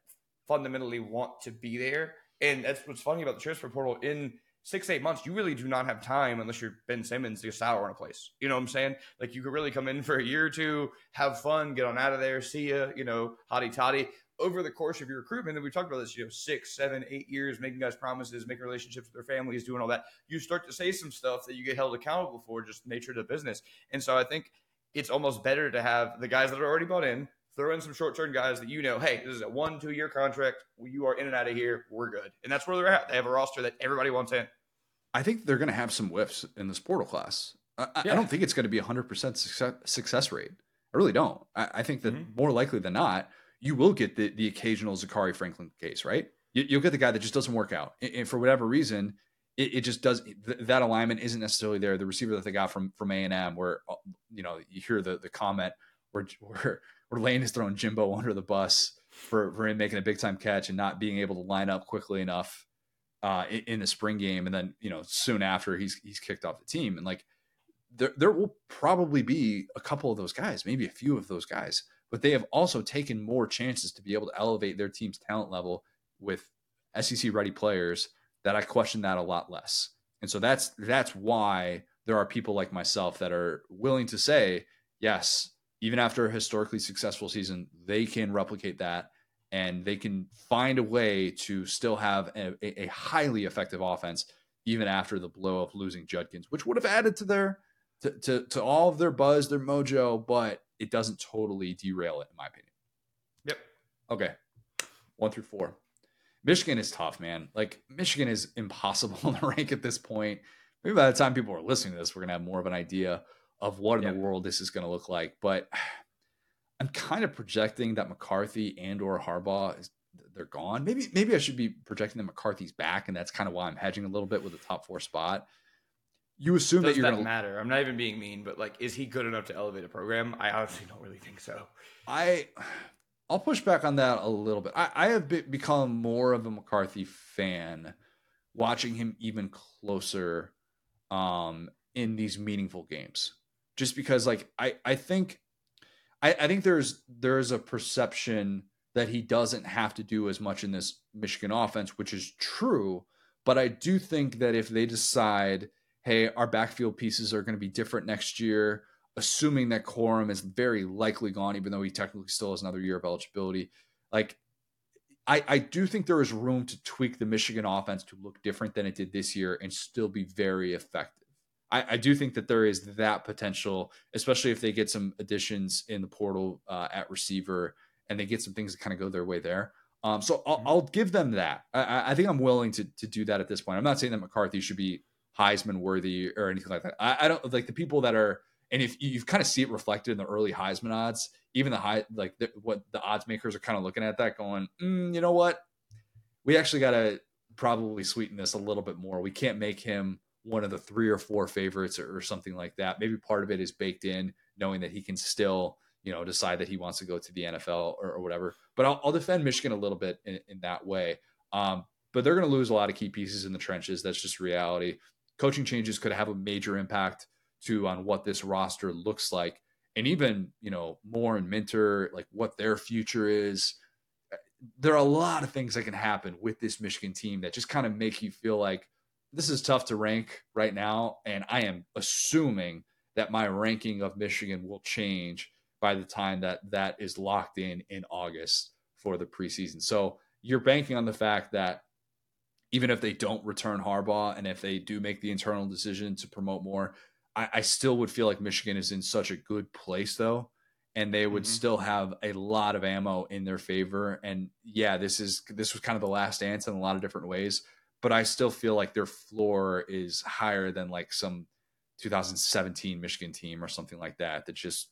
fundamentally want to be there. And that's what's funny about the transfer portal. In six, eight months, you really do not have time unless you're Ben Simmons to sour on a place. You know what I'm saying? Like, you could really come in for a year or two, have fun, get on out of there, see ya, you know, hotty toddy. Over the course of your recruitment, and we talked about this, you know, six, seven, eight years, making guys promises, making relationships with their families, doing all that. You start to say some stuff that you get held accountable for, just nature of the business. And so I think it's almost better to have the guys that are already bought in, throw in some short-term guys that you know, hey, this is a one, two-year contract. You are in and out of here. We're good. And that's where they're at. They have a roster that everybody wants in. I think they're going to have some whiffs in this portal class. I, yeah. I don't think it's going to be one hundred percent success, success rate. I really don't. I, I think that mm-hmm. more likely than not, you will get the, the occasional Zachary Franklin case, right? You, you'll get the guy that just doesn't work out. And, and for whatever reason, it, it just does th- that alignment isn't necessarily there. The receiver that they got from, from A and M, where, you know, you hear the, the comment where, where, where Lane is throwing Jimbo under the bus for, for him making a big time catch and not being able to line up quickly enough uh, in, in the spring game. And then, you know, soon after he's, he's kicked off the team. And like, there, there will probably be a couple of those guys, maybe a few of those guys, but they have also taken more chances to be able to elevate their team's talent level with S E C ready players that I question that a lot less. And so that's, that's why there are people like myself that are willing to say, yes, even after a historically successful season, they can replicate that and they can find a way to still have a, a highly effective offense, even after the blow of losing Judkins, which would have added to their, to, to, to all of their buzz, their mojo, but it doesn't totally derail it, in my opinion. Yep. Okay. One through four. Michigan is tough, man. Like, Michigan is impossible to rank at this point. Maybe by the time people are listening to this, we're going to have more of an idea of what in yep. the world this is going to look like. But I'm kind of projecting that McCarthy and or Harbaugh, is, they're gone. Maybe, maybe I should be projecting that McCarthy's back, and that's kind of why I'm hedging a little bit with the top four spot. You assume Does that you're going to matter. I'm not even being mean, but like, is he good enough to elevate a program? I honestly don't really think so. I, I'll push back on that a little bit. I, I have be- become more of a McCarthy fan, watching him even closer um, in these meaningful games, just because like, I, I think, I, I think there's, there's a perception that he doesn't have to do as much in this Michigan offense, which is true. But I do think that if they decide, hey, our backfield pieces are going to be different next year, assuming that Corum is very likely gone, even though he technically still has another year of eligibility. Like, I, I do think there is room to tweak the Michigan offense to look different than it did this year and still be very effective. I, I do think that there is that potential, especially if they get some additions in the portal uh, at receiver and they get some things that kind of go their way there. Um, so I'll, I'll give them that. I, I think I'm willing to, to do that at this point. I'm not saying that McCarthy should be Heisman worthy or anything like that. I, I don't like the people that are, and if you kind of see it reflected in the early Heisman odds, even the high, like the, what the odds makers are kind of looking at that going, mm, you know what? We actually got to probably sweeten this a little bit more. We can't make him one of the three or four favorites or, or something like that. Maybe part of it is baked in knowing that he can still, you know, decide that he wants to go to the N F L or, or whatever, but I'll, I'll defend Michigan a little bit in, in that way. Um, but they're going to lose a lot of key pieces in the trenches. That's just reality. Coaching changes could have a major impact too on what this roster looks like. And even, you know, Moore and Minter, like what their future is. There are a lot of things that can happen with this Michigan team that just kind of make you feel like this is tough to rank right now. And I am assuming that my ranking of Michigan will change by the time that that is locked in in August for the preseason. So you're banking on the fact that even if they don't return Harbaugh and if they do make the internal decision to promote more, I, I still would feel like Michigan is in such a good place, though, and they would mm-hmm. still have a lot of ammo in their favor. And yeah, this is this was kind of the last dance in a lot of different ways, but I still feel like their floor is higher than like some two thousand seventeen Michigan team or something like that that just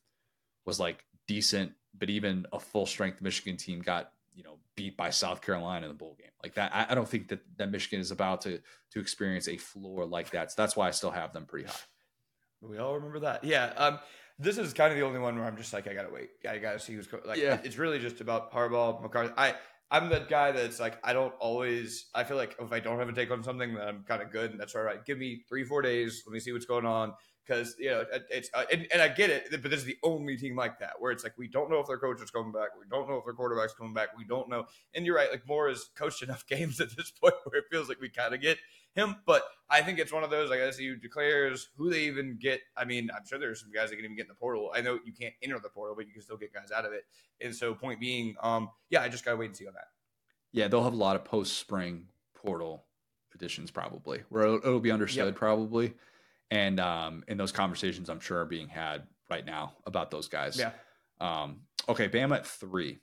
was like decent, but even a full-strength Michigan team got you know, beat by South Carolina in the bowl game like that. I, I don't think that, that Michigan is about to to experience a floor like that. So that's why I still have them pretty high. We all remember that. Yeah. Um, this is kind of the only one where I'm just like, I gotta wait. I gotta see who's co- like, yeah. It's really just about Harbaugh, McCarthy. I, I'm that guy that's like, I don't always, I feel like if I don't have a take on something, then I'm kind of good. And that's all right. Give me three, four days. Let me see what's going on. Cause you know, it's, uh, and, and I get it, but this is the only team like that, where it's like, we don't know if their coach is coming back. We don't know if their quarterback's coming back. We don't know. And you're right. Like Moore has coached enough games at this point where it feels like we kind of get him, but I think it's one of those, like L S U declares who they even get. I mean, I'm sure there's some guys that can even get in the portal. I know you can't enter the portal, but you can still get guys out of it. And so point being, um, yeah, I just got to wait and see on that. Yeah. They'll have a lot of post spring portal petitions probably where it'll, it'll be understood yep. probably. And, um, and those conversations I'm sure are being had right now about those guys. Yeah. Um, okay. Bama at three.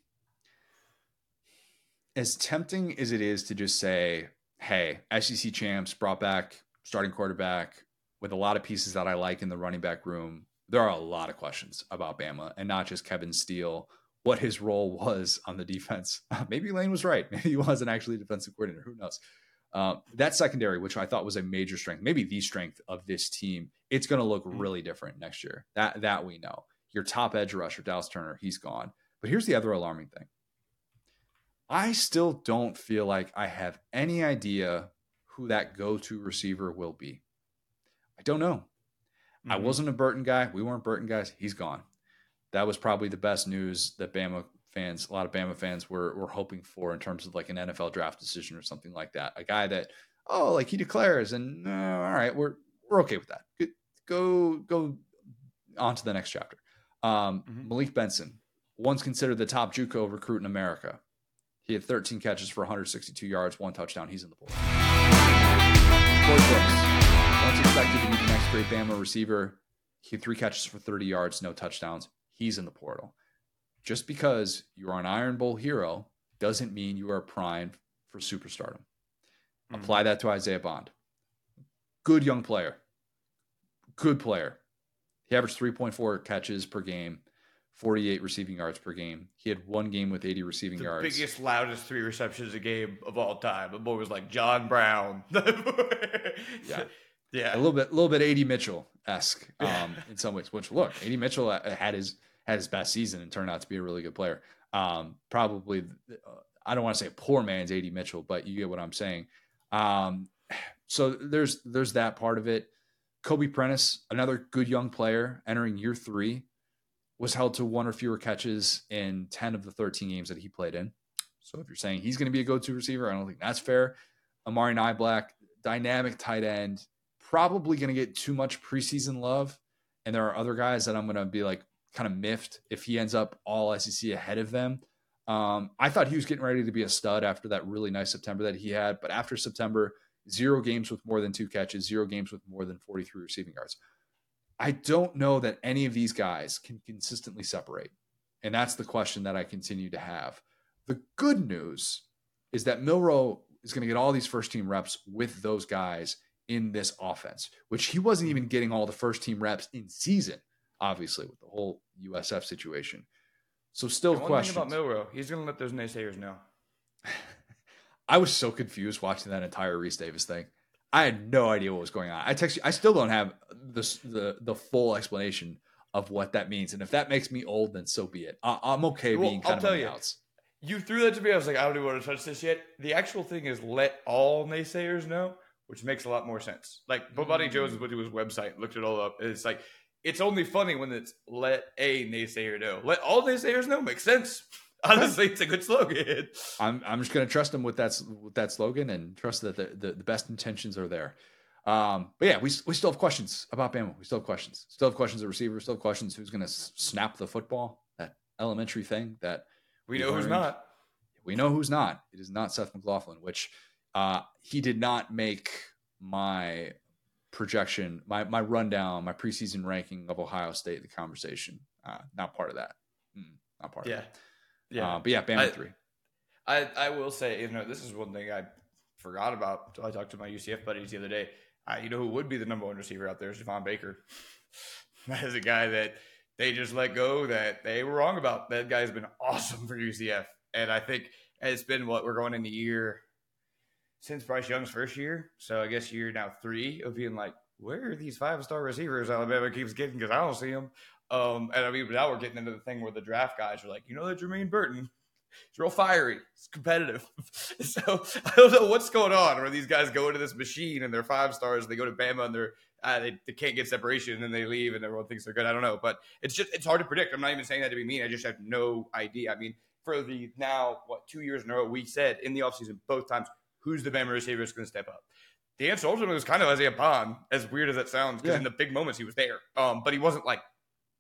As tempting as it is to just say, hey, S E C champs brought back starting quarterback with a lot of pieces that I like in the running back room. There are a lot of questions about Bama and not just Kevin Steele, what his role was on the defense. Maybe Lane was right. Maybe he wasn't actually a defensive coordinator. Who knows? Uh, that secondary, which I thought was a major strength, maybe the strength of this team. It's going to look really different next year. That, that we know. Your top edge rusher, Dallas Turner, he's gone. But here's the other alarming thing. I still don't feel like I have any idea who that go-to receiver will be. I don't know. Mm-hmm. I wasn't a Burton guy. We weren't Burton guys. He's gone. That was probably the best news that Bama fans, a lot of Bama fans were, were hoping for in terms of like an N F L draft decision or something like that. A guy that, oh, like he declares and uh, all right, we're, we're okay with that. Go, go on to the next chapter. Um, mm-hmm. Malik Benson, once considered the top JUCO recruit in America. He had thirteen catches for one hundred sixty-two yards, one touchdown. He's in the portal. Corey Brooks, once expected to be the next great Bama receiver. He had three catches for thirty yards, no touchdowns. He's in the portal. Just because you're an Iron Bowl hero doesn't mean you are primed for superstardom. Mm-hmm. Apply that to Isaiah Bond. Good young player. Good player. He averaged three point four catches per game. forty-eight receiving yards per game. He had one game with eighty receiving the yards. The biggest, loudest three receptions a game of all time. The boy was like John Brown. yeah. Yeah. A little bit, a little bit A D Mitchell-esque um, in some ways, which look, A D Mitchell had his, had his best season and turned out to be a really good player. Um, probably, uh, I don't want to say poor man's A D Mitchell, but you get what I'm saying. Um, so there's, there's that part of it. Kobe Prentice, another good young player entering year three, was held to one or fewer catches in ten of the thirteen games that he played in. So if you're saying he's going to be a go-to receiver, I don't think that's fair. Amari Niblack, dynamic tight end, probably going to get too much preseason love. And there are other guys that I'm going to be like kind of miffed if he ends up all S E C ahead of them. Um, I thought he was getting ready to be a stud after that really nice September that he had. But after September, zero games with more than two catches, zero games with more than forty-three receiving yards. I don't know that any of these guys can consistently separate. And that's the question that I continue to have. The good news is that Milroe is going to get all these first team reps with those guys in this offense, which he wasn't even getting all the first team reps in season, obviously, with the whole U S F situation. So still questions. One thing about Milroe, he's going to let those naysayers know. I was so confused watching that entire Reese Davis thing. I had no idea what was going on. I text you. I still don't have the, the the full explanation of what that means. And if that makes me old, then so be it. I, I'm okay well, being kind I'll of tell you, outs. You threw that to me. I was like, I don't even want to touch this yet. The actual thing is let all naysayers know, which makes a lot more sense. Like, Bobby mm-hmm. Jones went to his website, looked it all up. And it's like, it's only funny when it's let a naysayer know. Let all naysayers know makes sense. Honestly, it's a good slogan. I'm I'm just going to trust them with that, with that slogan and trust that the, the, the best intentions are there. Um, but yeah, we we still have questions about Bama. We still have questions. Still have questions of receivers. Still have questions who's going to snap the football, that elementary thing that we, we know learned. Who's not. We know who's not. It is not Seth McLaughlin, which uh, he did not make my projection, my, my rundown, my preseason ranking of Ohio State, the conversation. Uh, not part of that. Mm, not part yeah. of that. Yeah, uh, but yeah, Bama I, three. I, I will say, you know, this is one thing I forgot about until I talked to my U C F buddies the other day. Uh, you know who would be the number one receiver out there is Javon Baker. That is a guy that they just let go that they were wrong about. That guy's been awesome for U C F. And I think it's been what we're going into year since Bryce Young's first year. So I guess year now three of being like, where are these five-star receivers Alabama keeps getting? Because I don't see them. Um, and I mean, but now we're getting into the thing where the draft guys are like, you know that Jermaine Burton? It's real fiery. It's competitive. So I don't know what's going on where these guys go into this machine and they're five stars. They go to Bama and they're, uh, they, they can't get separation and then they leave and everyone thinks they're good. I don't know. But it's just, it's hard to predict. I'm not even saying that to be mean. I just have no idea. I mean, for the now, what, two years in a row, we said in the offseason both times, who's the Bama receiver is going to step up? The answer ultimately was kind of Isaiah Bond, as weird as that sounds, because yeah. in the big moments he was there. Um, but he wasn't like,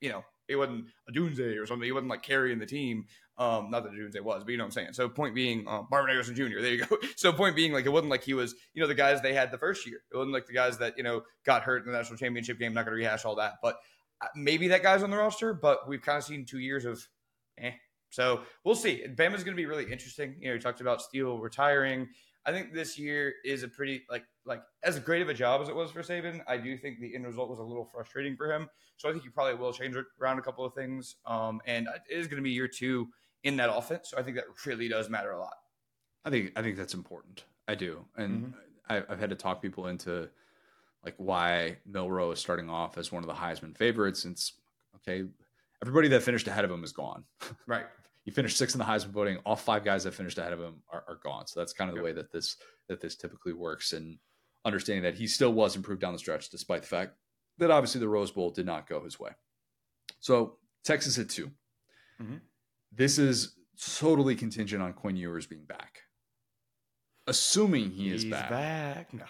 you know, he wasn't Odunze or something. He wasn't like carrying the team. Um, not that Odunze was, but you know what I'm saying. So point being, um, Marvin Harrison Junior, there you go. So point being, like, it wasn't like he was, you know, the guys they had the first year. It wasn't like the guys that, you know, got hurt in the national championship game. I'm not going to rehash all that. But maybe that guy's on the roster, but we've kind of seen two years of eh. So we'll see. Bama's going to be really interesting. You know, you talked about Steele retiring. I think this year is a pretty, like, like as great of a job as it was for Saban, I do think the end result was a little frustrating for him. So I think he probably will change around a couple of things. Um, and it is going to be year two in that offense. So I think that really does matter a lot. I think, I think that's important. I do. And mm-hmm. I, I've had to talk people into like why Milroe is starting off as one of the Heisman favorites. Since, okay, everybody that finished ahead of him is gone. Right. You finished sixth in the Heisman voting. All five guys that finished ahead of him are, are gone. So that's kind of the yep. way that this that this typically works. And understanding that he still was improved down the stretch, despite the fact that obviously the Rose Bowl did not go his way. So Texas at two. Mm-hmm. This is totally contingent on Quinn Ewers being back. Assuming he He's is back. back. No.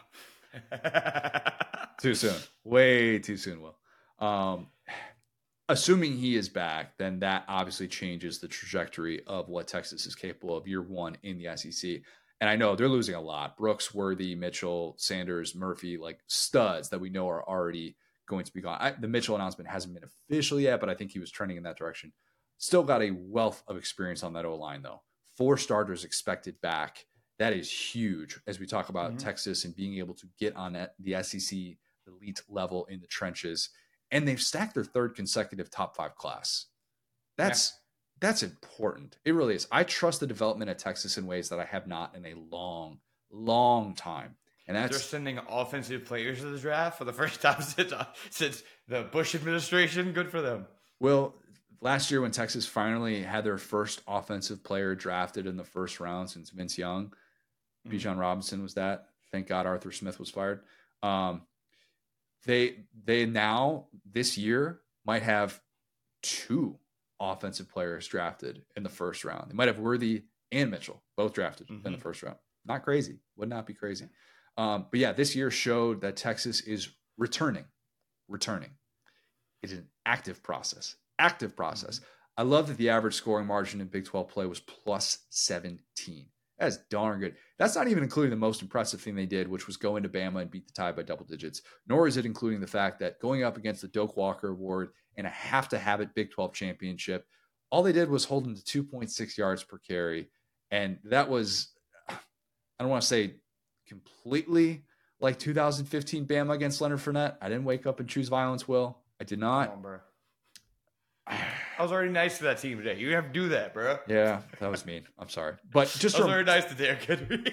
Too soon. Way too soon, Will. Um, Assuming he is back, then that obviously changes the trajectory of what Texas is capable of year one in the S E C. And I know they're losing a lot. Brooks, Worthy, Mitchell, Sanders, Murphy, like studs that we know are already going to be gone. I, the Mitchell announcement hasn't been official yet, but I think he was trending in that direction. Still got a wealth of experience on that O-line, though. Four starters expected back. That is huge as we talk about mm-hmm. Texas and being able to get on that, the S E C elite level in the trenches. And they've stacked their third consecutive top five class. That's yeah. that's important. It really is. I trust the development of Texas in ways that I have not in a long, long time. And that's they're sending offensive players to the draft for the first time since uh, since the Bush administration. Good for them. Well, last year when Texas finally had their first offensive player drafted in the first round since Vince Young, mm-hmm. Bijan Robinson was that. Thank God Arthur Smith was fired. Um, They they now this year might have two offensive players drafted in the first round. They might have Worthy and Mitchell both drafted mm-hmm. in the first round. Not crazy. Would not be crazy. Um, but yeah, this year showed that Texas is returning. Returning. It is an active process. Active process. Mm-hmm. I love that the average scoring margin in Big twelve play was plus seventeen. That's darn good. That's not even including the most impressive thing they did, which was go into Bama and beat the tie by double digits. Nor is it including the fact that going up against the Doak Walker Award and a have-to-have-it Big twelve championship, all they did was hold them to two point six yards per carry. And that was, I don't want to say completely like two thousand fifteen Bama against Leonard Fournette. I didn't wake up and choose violence, Will. I did not. Come on, I was already nice to that team today. You have to do that, bro. Yeah, that was mean. I'm sorry. But just I was rem- already nice to Derrick Henry.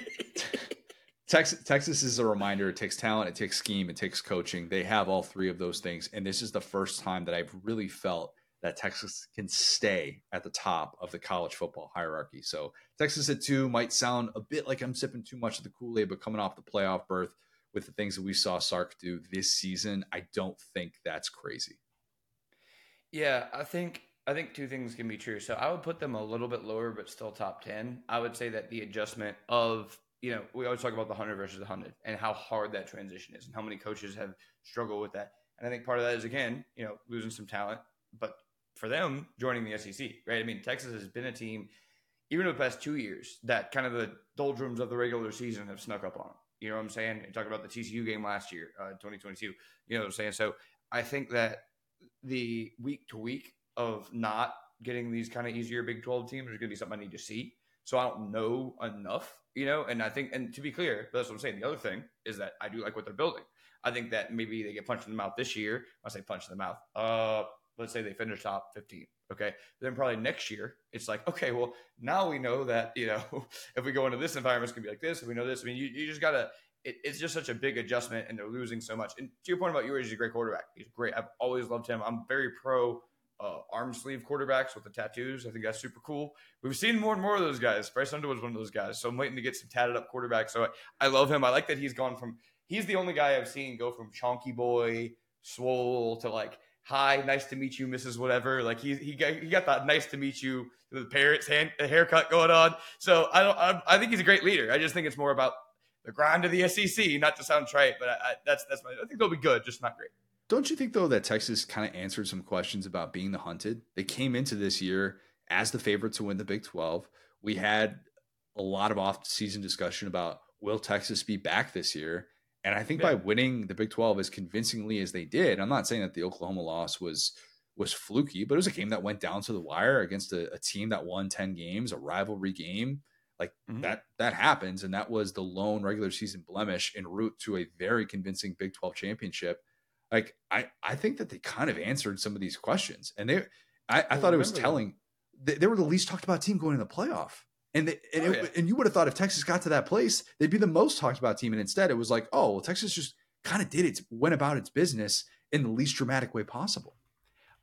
Texas, Texas is a reminder. It takes talent. It takes scheme. It takes coaching. They have all three of those things. And this is the first time that I've really felt that Texas can stay at the top of the college football hierarchy. So Texas at two might sound a bit like I'm sipping too much of the Kool-Aid, but coming off the playoff berth with the things that we saw Sark do this season, I don't think that's crazy. Yeah, I think I think two things can be true. So I would put them a little bit lower, but still top ten. I would say that the adjustment of, you know, we always talk about the hunter versus the hunted and how hard that transition is and how many coaches have struggled with that. And I think part of that is, again, you know, losing some talent, but for them, joining the S E C, right? I mean, Texas has been a team, even over the past two years, that kind of the doldrums of the regular season have snuck up on them. You know what I'm saying? You talk about the T C U game last year, uh, twenty twenty-two, you know what I'm saying? So I think that the week to week of not getting these kind of easier Big twelve teams is going to be something I need to see. So I don't know enough, you know, and I think, and to be clear, that's what I'm saying. The other thing is that I do like what they're building. I think that maybe they get punched in the mouth this year. I say punch in the mouth, uh, let's say they finish top fifteen. Okay. Then probably next year, it's like, okay, well, now we know that, you know, if we go into this environment, it's going to be like this. If we know this, I mean, you, you just got to, it, it's just such a big adjustment and they're losing so much. And to your point about you, he's a great quarterback. He's great. I've always loved him. I'm very pro uh, arm sleeve quarterbacks with the tattoos. I think that's super cool. We've seen more and more of those guys. Bryce Underwood's one of those guys. So I'm waiting to get some tatted up quarterbacks. So I, I love him. I like that he's gone from, he's the only guy I've seen go from chonky boy, swole to like, hi, nice to meet you, Missus Whatever. Like he he got, he got that nice to meet you, the parents' hand, the haircut going on. So I don't. I, I think he's a great leader. I just think it's more about the grind of the S E C. Not to sound trite, but I, I, that's that's my. I think they'll be good, just not great. Don't you think though that Texas kind of answered some questions about being the hunted? They came into this year as the favorite to win the Big twelve. We had a lot of off-season discussion about will Texas be back this year. And I think yeah. by winning the Big twelve as convincingly as they did, I'm not saying that the Oklahoma loss was was fluky, but it was a game that went down to the wire against a, a team that won ten games, a rivalry game. Like mm-hmm. that that happens, and that was the lone regular season blemish en route to a very convincing Big twelve championship. Like I, I think that they kind of answered some of these questions. And they I, I thought it was telling. They, they were the least talked about team going into the playoff. And they, and, oh, yeah. it, and you would have thought if Texas got to that place, they'd be the most talked about team. And instead, it was like, oh, well, Texas just kind of did it, went about its business in the least dramatic way possible.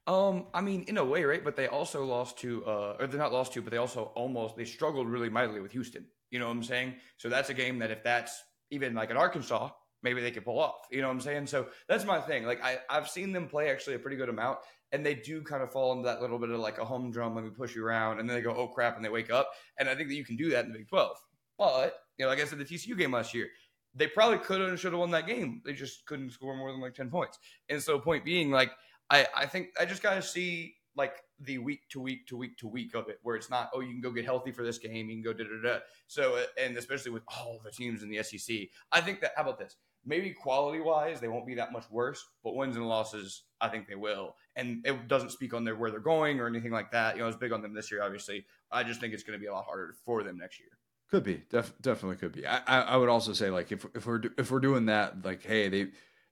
Um, I mean, in a way, right? But they also lost to, uh, or they're not lost to, but they also almost, they struggled really mightily with Houston. You know what I'm saying? So that's a game that if that's even like an Arkansas, maybe they could pull off. You know what I'm saying? So that's my thing. Like I, I've seen them play actually a pretty good amount. And they do kind of fall into that little bit of like a humdrum, let me push you around. And then they go, oh, crap, and they wake up. And I think that you can do that in the Big twelve. But, you know, like I said, the T C U game last year, they probably could have and should have won that game. They just couldn't score more than like ten points. And so point being, like, I, I think I just got to see, like, the week to week to week to week of it where it's not, oh, you can go get healthy for this game. You can go da-da-da. So, and especially with all the teams in the S E C, I think that, how about this? Maybe quality-wise, they won't be that much worse, but wins and losses, I think they will. And it doesn't speak on their where they're going or anything like that. You know, it's big on them this year, obviously. I just think it's going to be a lot harder for them next year. Could be. Def- definitely could be. I, I would also say, like, if if we're if we're doing that, like, hey, they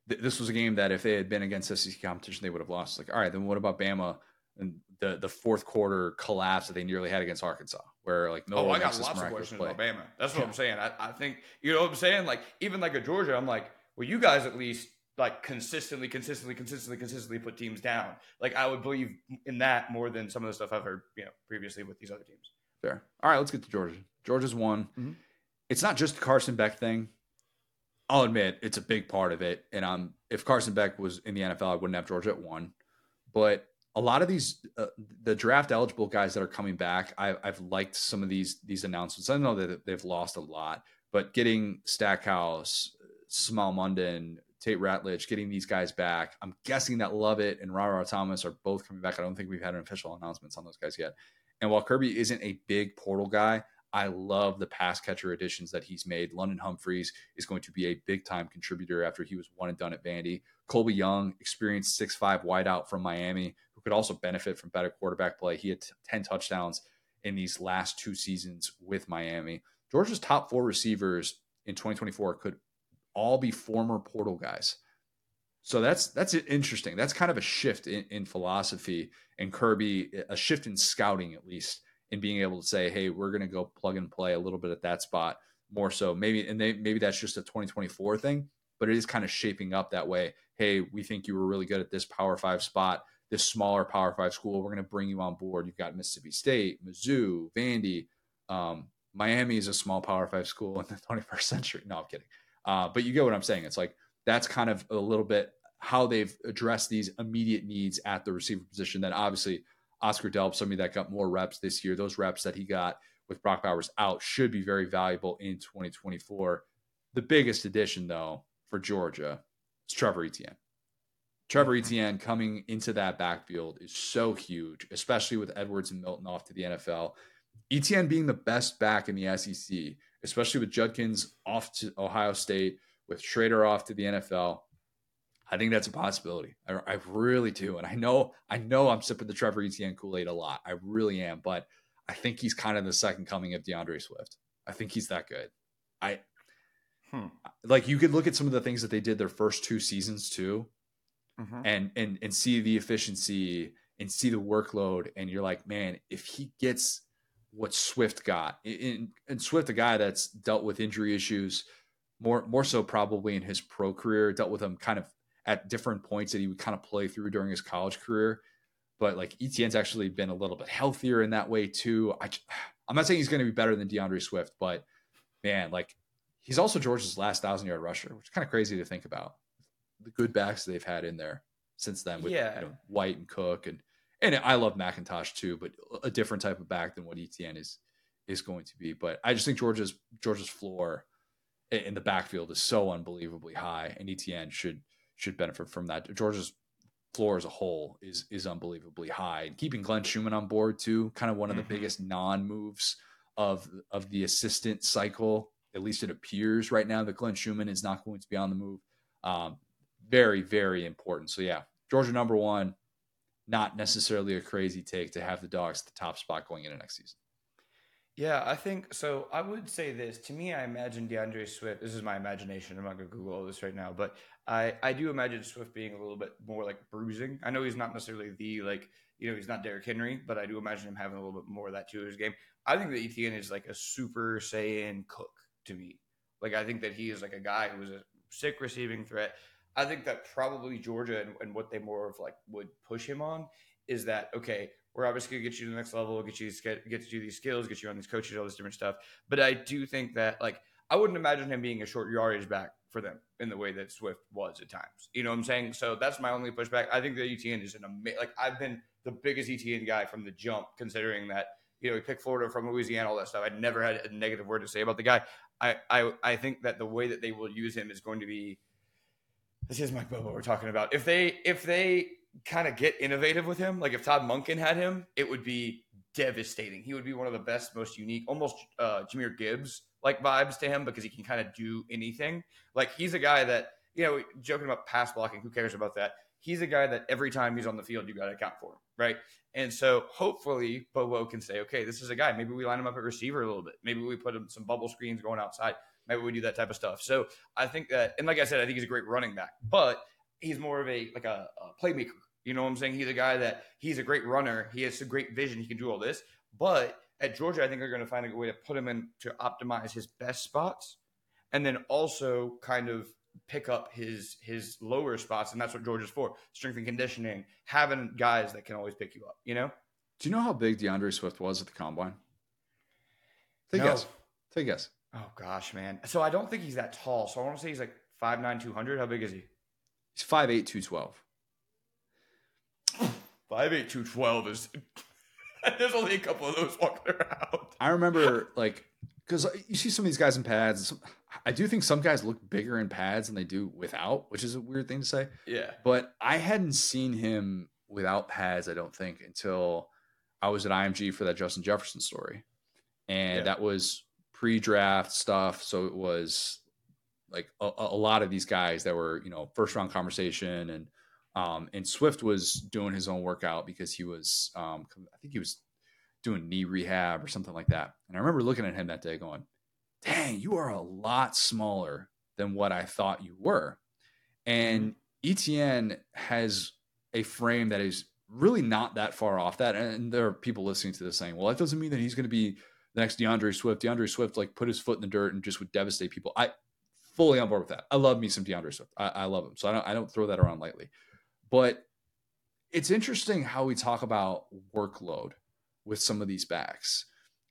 th- this was a game that if they had been against S E C competition, they would have lost. Like, all right, then what about Bama and the, the fourth quarter collapse that they nearly had against Arkansas? Where like no, oh, I got lots of questions play. About Bama. That's what yeah. I'm saying. I, I think you know what I'm saying. Like even like a Georgia, I'm like, well, you guys at least like consistently, consistently, consistently, consistently put teams down. Like I would believe in that more than some of the stuff I've heard you know previously with these other teams. Fair. All right, let's get to Georgia. Georgia's won. Mm-hmm. It's not just the Carson Beck thing. I'll admit it's a big part of it. And um, if Carson Beck was in the N F L, I wouldn't have Georgia at one, but. A lot of these, uh, the draft eligible guys that are coming back, I, I've liked some of these these announcements. I know that they've lost a lot, but getting Stackhouse, Small Munden, Tate Ratledge, getting these guys back. I'm guessing that Lovett and Rara Thomas are both coming back. I don't think we've had an official announcements on those guys yet. And while Kirby isn't a big portal guy, I love the pass catcher additions that he's made. London Humphreys is going to be a big-time contributor after he was one and done at Vandy. Colby Young, experienced six five wideout from Miami, who could also benefit from better quarterback play. He had ten touchdowns in these last two seasons with Miami. Georgia's top four receivers in twenty twenty-four could all be former portal guys. So that's that's interesting. That's kind of a shift in, in philosophy and Kirby, a shift in scouting at least, and being able to say, hey, we're going to go plug and play a little bit at that spot more so. Maybe and they, maybe that's just a twenty twenty-four thing, but it is kind of shaping up that way. Hey, we think you were really good at this Power Five spot, this smaller Power Five school. We're going to bring you on board. You've got Mississippi State, Mizzou, Vandy. Um, Miami is a small Power Five school in the twenty-first century. No, I'm kidding. Uh, but you get what I'm saying. It's like that's kind of a little bit how they've addressed these immediate needs at the receiver position that obviously – Oscar Delp, somebody that got more reps this year. Those reps that he got with Brock Bowers out should be very valuable in twenty twenty-four. The biggest addition, though, for Georgia is Trevor Etienne. Trevor Etienne coming into that backfield is so huge, especially with Edwards and Milton off to the N F L. Etienne being the best back in the S E C, especially with Judkins off to Ohio State, with Schrader off to the N F L. I think that's a possibility. I, I really do. And I know, I know I'm sipping the Trevor Etienne Kool-Aid a lot. I really am. But I think he's kind of the second coming of DeAndre Swift. I think he's that good. I hmm. like, you could look at some of the things that they did their first two seasons too. mm-hmm. and, and, and see the efficiency and see the workload. And you're like, man, if he gets what Swift got, and, and Swift, a guy that's dealt with injury issues more, more so probably in his pro career, dealt with them kind of at different points that he would kind of play through during his college career. But like Etienne's actually been a little bit healthier in that way too. I, I'm not saying he's going to be better than DeAndre Swift, but man, like he's also Georgia's last thousand yard rusher, which is kind of crazy to think about the good backs they've had in there since then with yeah. you know, White and Cook. And, and I love McIntosh too, but a different type of back than what Etienne is, is going to be. But I just think Georgia's, Georgia's floor in the backfield is so unbelievably high, and Etienne should, should benefit from that. Georgia's floor as a whole is is unbelievably high, and keeping Glenn Schumann on board too, kind of one of the mm-hmm. biggest non-moves of of the assistant cycle. At least it appears right now that Glenn Schumann is not going to be on the move. Um, very, very important. So yeah, Georgia number one, not necessarily a crazy take to have the Dogs at the top spot going into next season. Yeah, I think so. I would say this. To me, I imagine DeAndre Swift, this is my imagination, I'm not going to Google all this right now, but I, I do imagine Swift being a little bit more like bruising. I know he's not necessarily the, like, you know, he's not Derrick Henry, but I do imagine him having a little bit more of that to his game. I think that Etienne is like a super Saiyan Cook to me. Like, I think that he is like a guy who is a sick receiving threat. I think that probably Georgia and, and what they more of like would push him on is that, okay, we're obviously going to get you to the next level, get you get, get to do these skills, get you on these coaches, all this different stuff. But I do think that, like, I wouldn't imagine him being a short yardage back for them in the way that Swift was at times. You know what I'm saying? So that's my only pushback. I think that Etienne is an amazing, like, I've been the biggest Etienne guy from the jump, considering that, you know, he picked Florida from Louisiana, all that stuff. I never had a negative word to say about the guy. I, I, I think that the way that they will use him is going to be, this is Mike Bobo we're talking about. If they, if they, kind of get innovative with him. Like if Todd Monken had him, it would be devastating. He would be one of the best, most unique, almost uh, Jahmyr Gibbs like vibes to him, because he can kind of do anything. Like he's a guy that, you know, joking about pass blocking, who cares about that? He's a guy that every time he's on the field, you got to account for him, right? And so hopefully Bobo can say, okay, this is a guy, maybe we line him up at receiver a little bit. Maybe we put him some bubble screens going outside. Maybe we do that type of stuff. So I think that, and like I said, I think he's a great running back, but he's more of a, like a, a playmaker. You know what I'm saying? He's a guy that he's a great runner. He has a great vision. He can do all this. But at Georgia, I think they're going to find a way to put him in to optimize his best spots, and then also kind of pick up his his lower spots. And that's what Georgia's for. Strength and conditioning, having guys that can always pick you up, you know? Do you know how big DeAndre Swift was at the Combine? Take a guess. Take a guess. Oh, gosh, man. So I don't think he's that tall. So I want to say he's like five nine, two hundred. How big is he? He's five eight, two twelve. five eight, two twelve is – there's only a couple of those walking around. I remember, like – because you see some of these guys in pads. And some, I do think some guys look bigger in pads than they do without, which is a weird thing to say. Yeah. But I hadn't seen him without pads, I don't think, until I was at I M G for that Justin Jefferson story. And yeah. that was pre-draft stuff, so it was – like a, a lot of these guys that were, you know, first round conversation, and, um, and Swift was doing his own workout because he was, um, I think he was doing knee rehab or something like that. And I remember looking at him that day going, dang, you are a lot smaller than what I thought you were. And Etienne has a frame that is really not that far off that. And there are people listening to this saying, well, that doesn't mean that he's going to be the next DeAndre Swift. DeAndre Swift, like, put his foot in the dirt and just would devastate people. I, Fully on board with that. I love me some DeAndre Swift. I, I love him. So I don't, I don't throw that around lightly. But it's interesting how we talk about workload with some of these backs,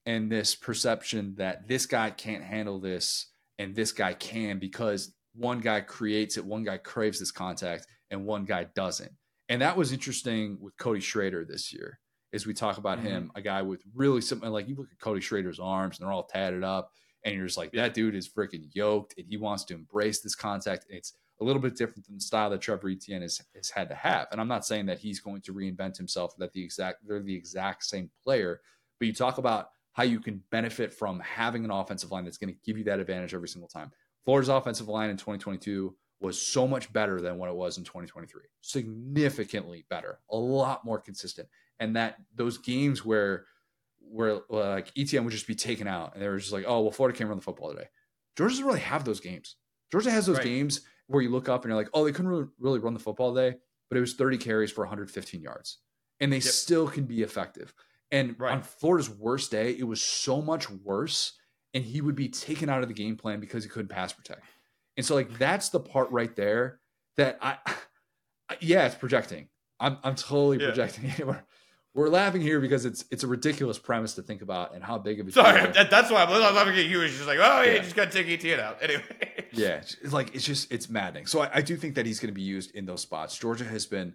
and this perception that this guy can't handle this and this guy can, because one guy creates it, one guy craves this contact, and one guy doesn't. And that was interesting with Cody Schrader this year, as we talk about mm-hmm. him, a guy with really something like, you look at Cody Schrader's arms and they're all tatted up. And you're just like, that dude is freaking yoked, and he wants to embrace this contact. And it's a little bit different than the style that Trevor Etienne has, has had to have. And I'm not saying that he's going to reinvent himself, that the exact they're the exact same player. But you talk about how you can benefit from having an offensive line that's going to give you that advantage every single time. Florida's offensive line in twenty twenty-two was so much better than what it was in twenty twenty-three. Significantly better, a lot more consistent. And that those games where – where like Etienne would just be taken out and they were just like, oh, well, Florida can't run the football today. Georgia doesn't really have those games. Georgia has those right. games where you look up and you're like, oh, they couldn't really, really run the football today. but it was thirty carries for one hundred fifteen yards. And they yep. still can be effective. And right. on Florida's worst day, it was so much worse, and he would be taken out of the game plan because he couldn't pass protect. And so, like, that's the part right there that I, I yeah, it's projecting. I'm I'm totally yeah. projecting. We're, we're laughing here because it's it's a ridiculous premise to think about and how big of a. Sorry, that, that's why I'm laughing at you. Was just like, oh, yeah, you just got to take Etienne out anyway. yeah, it's like it's just it's maddening. So I, I do think that he's going to be used in those spots. Georgia has been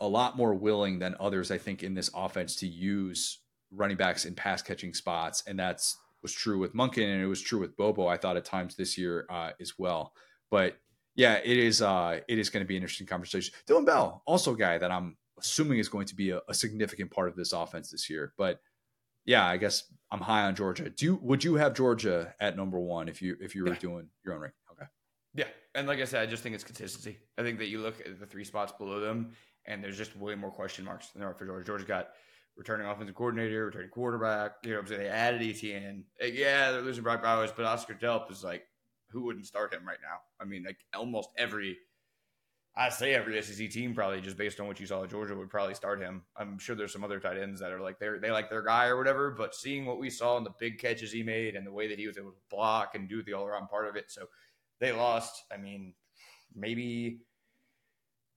a lot more willing than others, I think, in this offense to use running backs in pass catching spots, and that's was true with Monken and it was true with Bobo, I thought, at times this year uh, as well. But yeah, it is uh, it is going to be an interesting conversation. Dylan Bell, also a guy that I'm assuming is going to be a, a significant part of this offense this year. But yeah, I guess I'm high on Georgia. Do you, would you have Georgia at number one if you if you were yeah. doing your own rank? Okay. Yeah, and like I said, I just think it's consistency. I think that you look at the three spots below them, and there's just way more question marks than there are for Georgia. Georgia's got returning offensive coordinator, returning quarterback. You know what I'm saying? They added Etienne. Like, yeah, they're losing Brock Bowers, but Oscar Delp is like, who wouldn't start him right now? I mean, like almost every, I say every S E C team probably just based on what you saw at Georgia would probably start him. I'm sure there's some other tight ends that are like, they they like their guy or whatever, but seeing what we saw in the big catches he made and the way that he was able to block and do the all-around part of it. So they lost, I mean, maybe –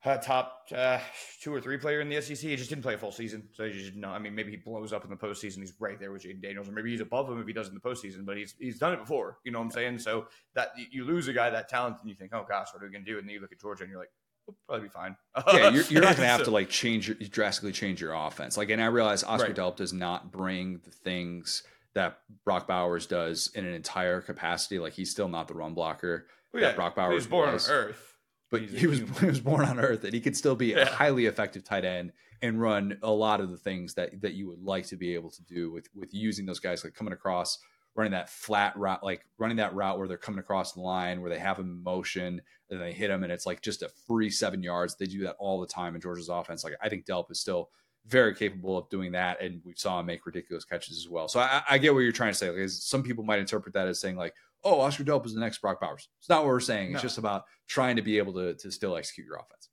Uh, top uh, two or three player in the S E C. He just didn't play a full season. So he's just no, I mean, maybe he blows up in the postseason. He's right there with Jaden Daniels, or maybe he's above him if he does in the postseason, but he's he's done it before. You know what I'm saying? So that you lose a guy that talented and you think, oh gosh, what are we going to do? And then you look at Georgia and you're like, we'll probably be fine. Yeah, you're, you're not going to have so, to like change your, drastically change your offense. Like, and I realize Oscar right. Delp does not bring the things that Brock Bowers does in an entire capacity. Like, he's still not the run blocker well, yeah, that Brock Bowers was born was. on Earth. But he was, he was born on Earth, and he could still be yeah. a highly effective tight end and run a lot of the things that, that you would like to be able to do with, with using those guys, like coming across, running that flat route, like running that route where they're coming across the line, where they have a motion, and they hit them, and it's like just a free seven yards. They do that all the time in Georgia's offense. Like, I think Delp is still very capable of doing that, and we saw him make ridiculous catches as well. So I, I get what you're trying to say. Like, some people might interpret that as saying, like, oh, Oscar Delp is the next Brock Bowers. It's not what we're saying. It's no. just about trying to be able to, to still execute your offense.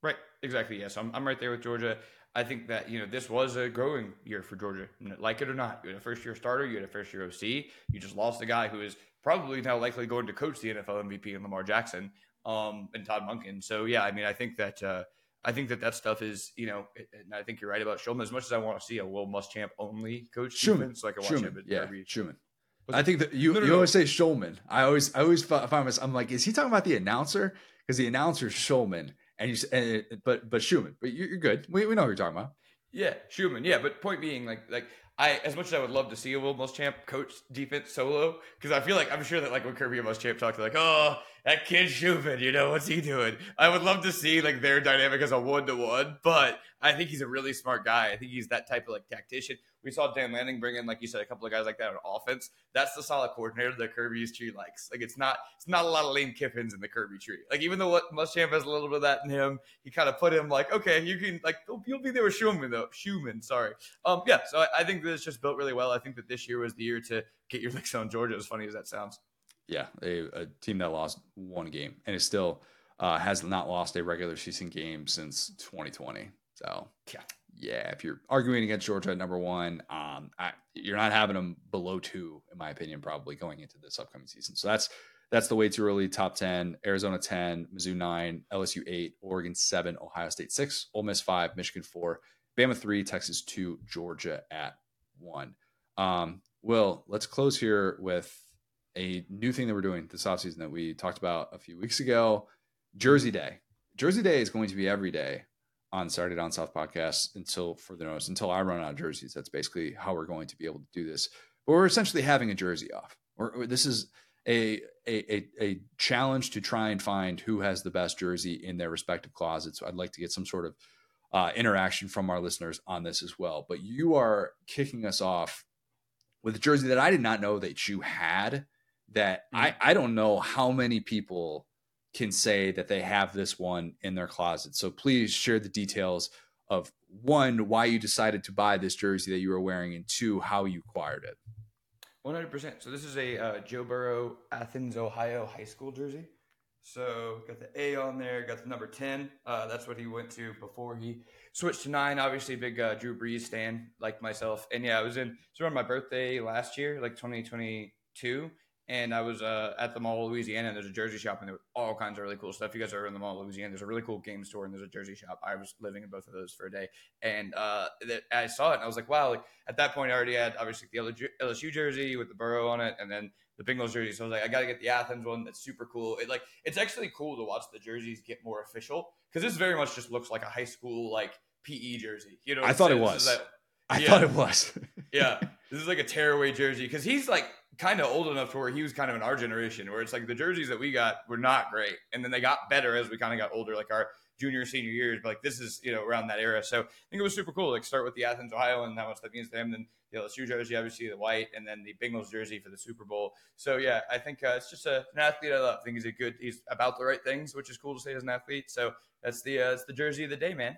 Right. Exactly. Yes. Yeah. So I'm, I'm right there with Georgia. I think that, you know, this was a growing year for Georgia. Like it or not, you had a first year starter, you had a first year O C, you just lost a guy who is probably now likely going to coach the N F L M V P in Lamar Jackson um, and Todd Monken. So yeah, I mean, I think that, uh, I think that that stuff is, you know, and I think you're right about Shulman. As much as I want to see a Will Muschamp only coach, Schumann, so I can watch Schumann. him. But yeah, every- Schumann. I think that you, no, no, you no. always say Shulman. I always I always find myself, I'm like, is he talking about the announcer? Because the announcer is Shulman, and you and it, but but Schumann. But you're, you're good. We we know who you're talking about. Yeah, Schumann. Yeah, but point being, like like I as much as I would love to see a Will Muschamp coach defense solo, because I feel like I'm sure that like when Kirby and Muschamp talk, they're like, oh, that kid Schumann, you know, what's he doing? I would love to see like their dynamic as a one to one, but I think he's a really smart guy. I think he's that type of like tactician. We saw Dan Lanning bring in, like you said, a couple of guys like that on offense. That's the solid coordinator that Kirby's tree likes. Like, it's not it's not a lot of Lane Kiffins in the Kirby tree. Like, even though Muschamp has a little bit of that in him, he kind of put him like, okay, you can, like, you'll be there with Schumann, though. Schumann, sorry. Um, yeah, so I, I think that it's just built really well. I think that this year was the year to get your licks on Georgia, as funny as that sounds. Yeah, a, a team that lost one game and is still uh, has not lost a regular season game since twenty twenty. So, yeah. Yeah, if you're arguing against Georgia at number one, um, I, you're not having them below two, in my opinion, probably going into this upcoming season. So that's that's the way too early top ten. Arizona ten, Mizzou nine, L S U eight, Oregon seven, Ohio State six, Ole Miss five, Michigan four, Bama three, Texas two, Georgia at one. Um, Will, let's close here with a new thing that we're doing this offseason that we talked about a few weeks ago, Jersey Day. Jersey Day is going to be every day on Saturday Down South podcast until further notice, until I run out of jerseys. That's basically how we're going to be able to do this. But we're essentially having a jersey off. Or, or this is a, a a a challenge to try and find who has the best jersey in their respective closets. So I'd like to get some sort of uh, interaction from our listeners on this as well. But you are kicking us off with a jersey that I did not know that you had. That mm-hmm. I I don't know how many people can say that they have this one in their closet. So please share the details of one, why you decided to buy this jersey that you were wearing, and two, how you acquired it. one hundred percent. So this is a uh, Joe Burrow, Athens, Ohio high school jersey. So got the A on there, got the number ten. Uh, that's what he went to before he switched to nine. Obviously, big uh, Drew Brees fan like myself. And yeah, I was in, it's around my birthday last year, like twenty twenty-two. And I was uh, at the Mall of Louisiana, and there's a jersey shop, and there was all kinds of really cool stuff. You guys are in the Mall of Louisiana. There's a really cool game store, and there's a jersey shop. I was living in both of those for a day. And uh, th- I saw it, and I was like, wow. Like, at that point, I already had, obviously, the L S U jersey with the Burrow on it, and then the Bengals jersey. So I was like, I got to get the Athens one. That's super cool. It, like, it's actually cool to watch the jerseys get more official, because this very much just looks like a high school, like, P E jersey. You know what I thought it was. Like, I yeah. thought it was. Yeah. This is like a tearaway jersey, because he's, like, kind of old enough to where he was kind of in our generation, where it's like the jerseys that we got were not great, and then they got better as we kind of got older, like our junior, senior years. But like, this is, you know, around that era. So I think it was super cool. Like, start with the Athens, Ohio, and how much that means to him. Then the L S U jersey, obviously the white, and then the Bengals jersey for the Super Bowl. So yeah, I think uh, it's just a, an athlete I love. I think he's a good. He's about the right things, which is cool to say as an athlete. So that's the uh, that's the jersey of the day, man.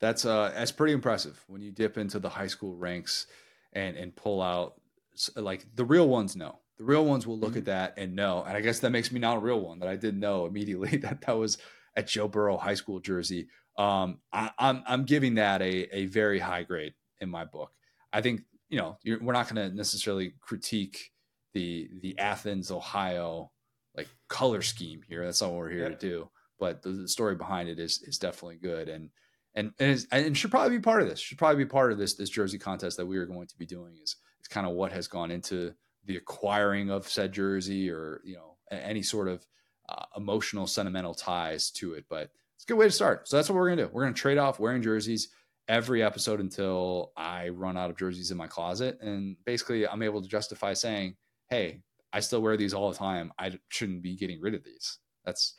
That's uh, that's pretty impressive when you dip into the high school ranks and and pull out. So, like, the real ones know. The real ones will look mm-hmm. at that and know. And I guess that makes me not a real one, that I didn't know immediately that that was a Joe Burrow high school jersey. Um, I, I'm I'm giving that a a very high grade in my book. I think, you know, you're, we're not going to necessarily critique the the Athens, Ohio, like, color scheme here. That's not what we're here yeah. to do. But the, the story behind it is is definitely good, and and and, is, and should probably be part of this. Should probably be part of this this jersey contest that we are going to be doing. Is It's kind of what has gone into the acquiring of said jersey, or, you know, any sort of uh, emotional, sentimental ties to it. But it's a good way to start. So that's what we're going to do. We're going to trade off wearing jerseys every episode until I run out of jerseys in my closet. And basically I'm able to justify saying, hey, I still wear these all the time. I shouldn't be getting rid of these. That's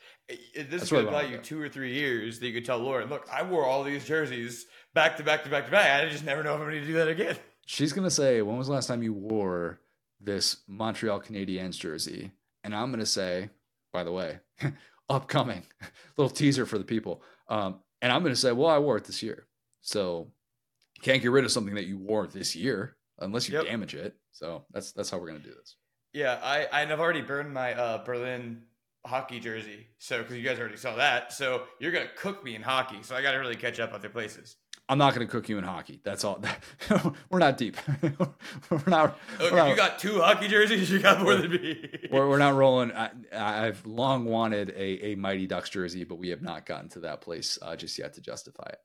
this could allow you two or three years that you could tell Lauren, look, I wore all these jerseys back to back to back to back. I just never know if I'm going to do that again. She's going to say, when was the last time you wore this Montreal Canadiens jersey? And I'm going to say, by the way, upcoming, little teaser for the people. Um, and I'm going to say, well, I wore it this year. So you can't get rid of something that you wore this year unless you yep. damage it. So that's that's how we're going to do this. Yeah, I, I have already burned my uh, Berlin hockey jersey. So because you guys already saw that. So you're going to cook me in hockey. So I got to really catch up other places. I'm not going to cook you in hockey. That's all. We're not deep. we're not. Look, we're if not, you got two hockey jerseys, you got more than me. we're, we're not rolling. I, I've long wanted a, a Mighty Ducks jersey, but we have not gotten to that place uh, just yet to justify it.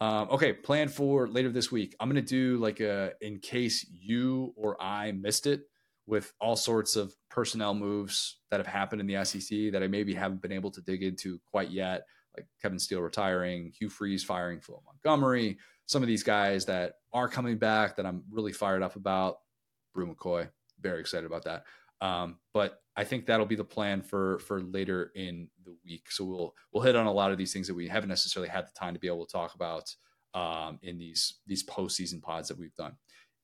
Um, okay, plan for later this week. I'm going to do like a in case you or I missed it, with all sorts of personnel moves that have happened in the S E C that I maybe haven't been able to dig into quite yet. Like Kevin Steele retiring, Hugh Freeze firing Phil Montgomery, some of these guys that are coming back that I'm really fired up about. Brew McCoy, very excited about that. Um, but I think that'll be the plan for for later in the week. So we'll we'll hit on a lot of these things that we haven't necessarily had the time to be able to talk about um, in these these postseason pods that we've done.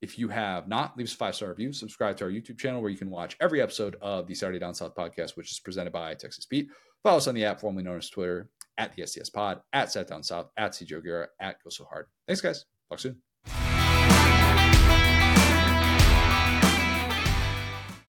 If you have not, leave us a five-star review. Subscribe to our YouTube channel where you can watch every episode of the Saturday Down South podcast, which is presented by Texas Pete. Follow us on the app formerly known as Twitter, at the S D S pod, at Sat Down South, at C Joe Guerra, at Go So Hard. Thanks, guys. Talk soon.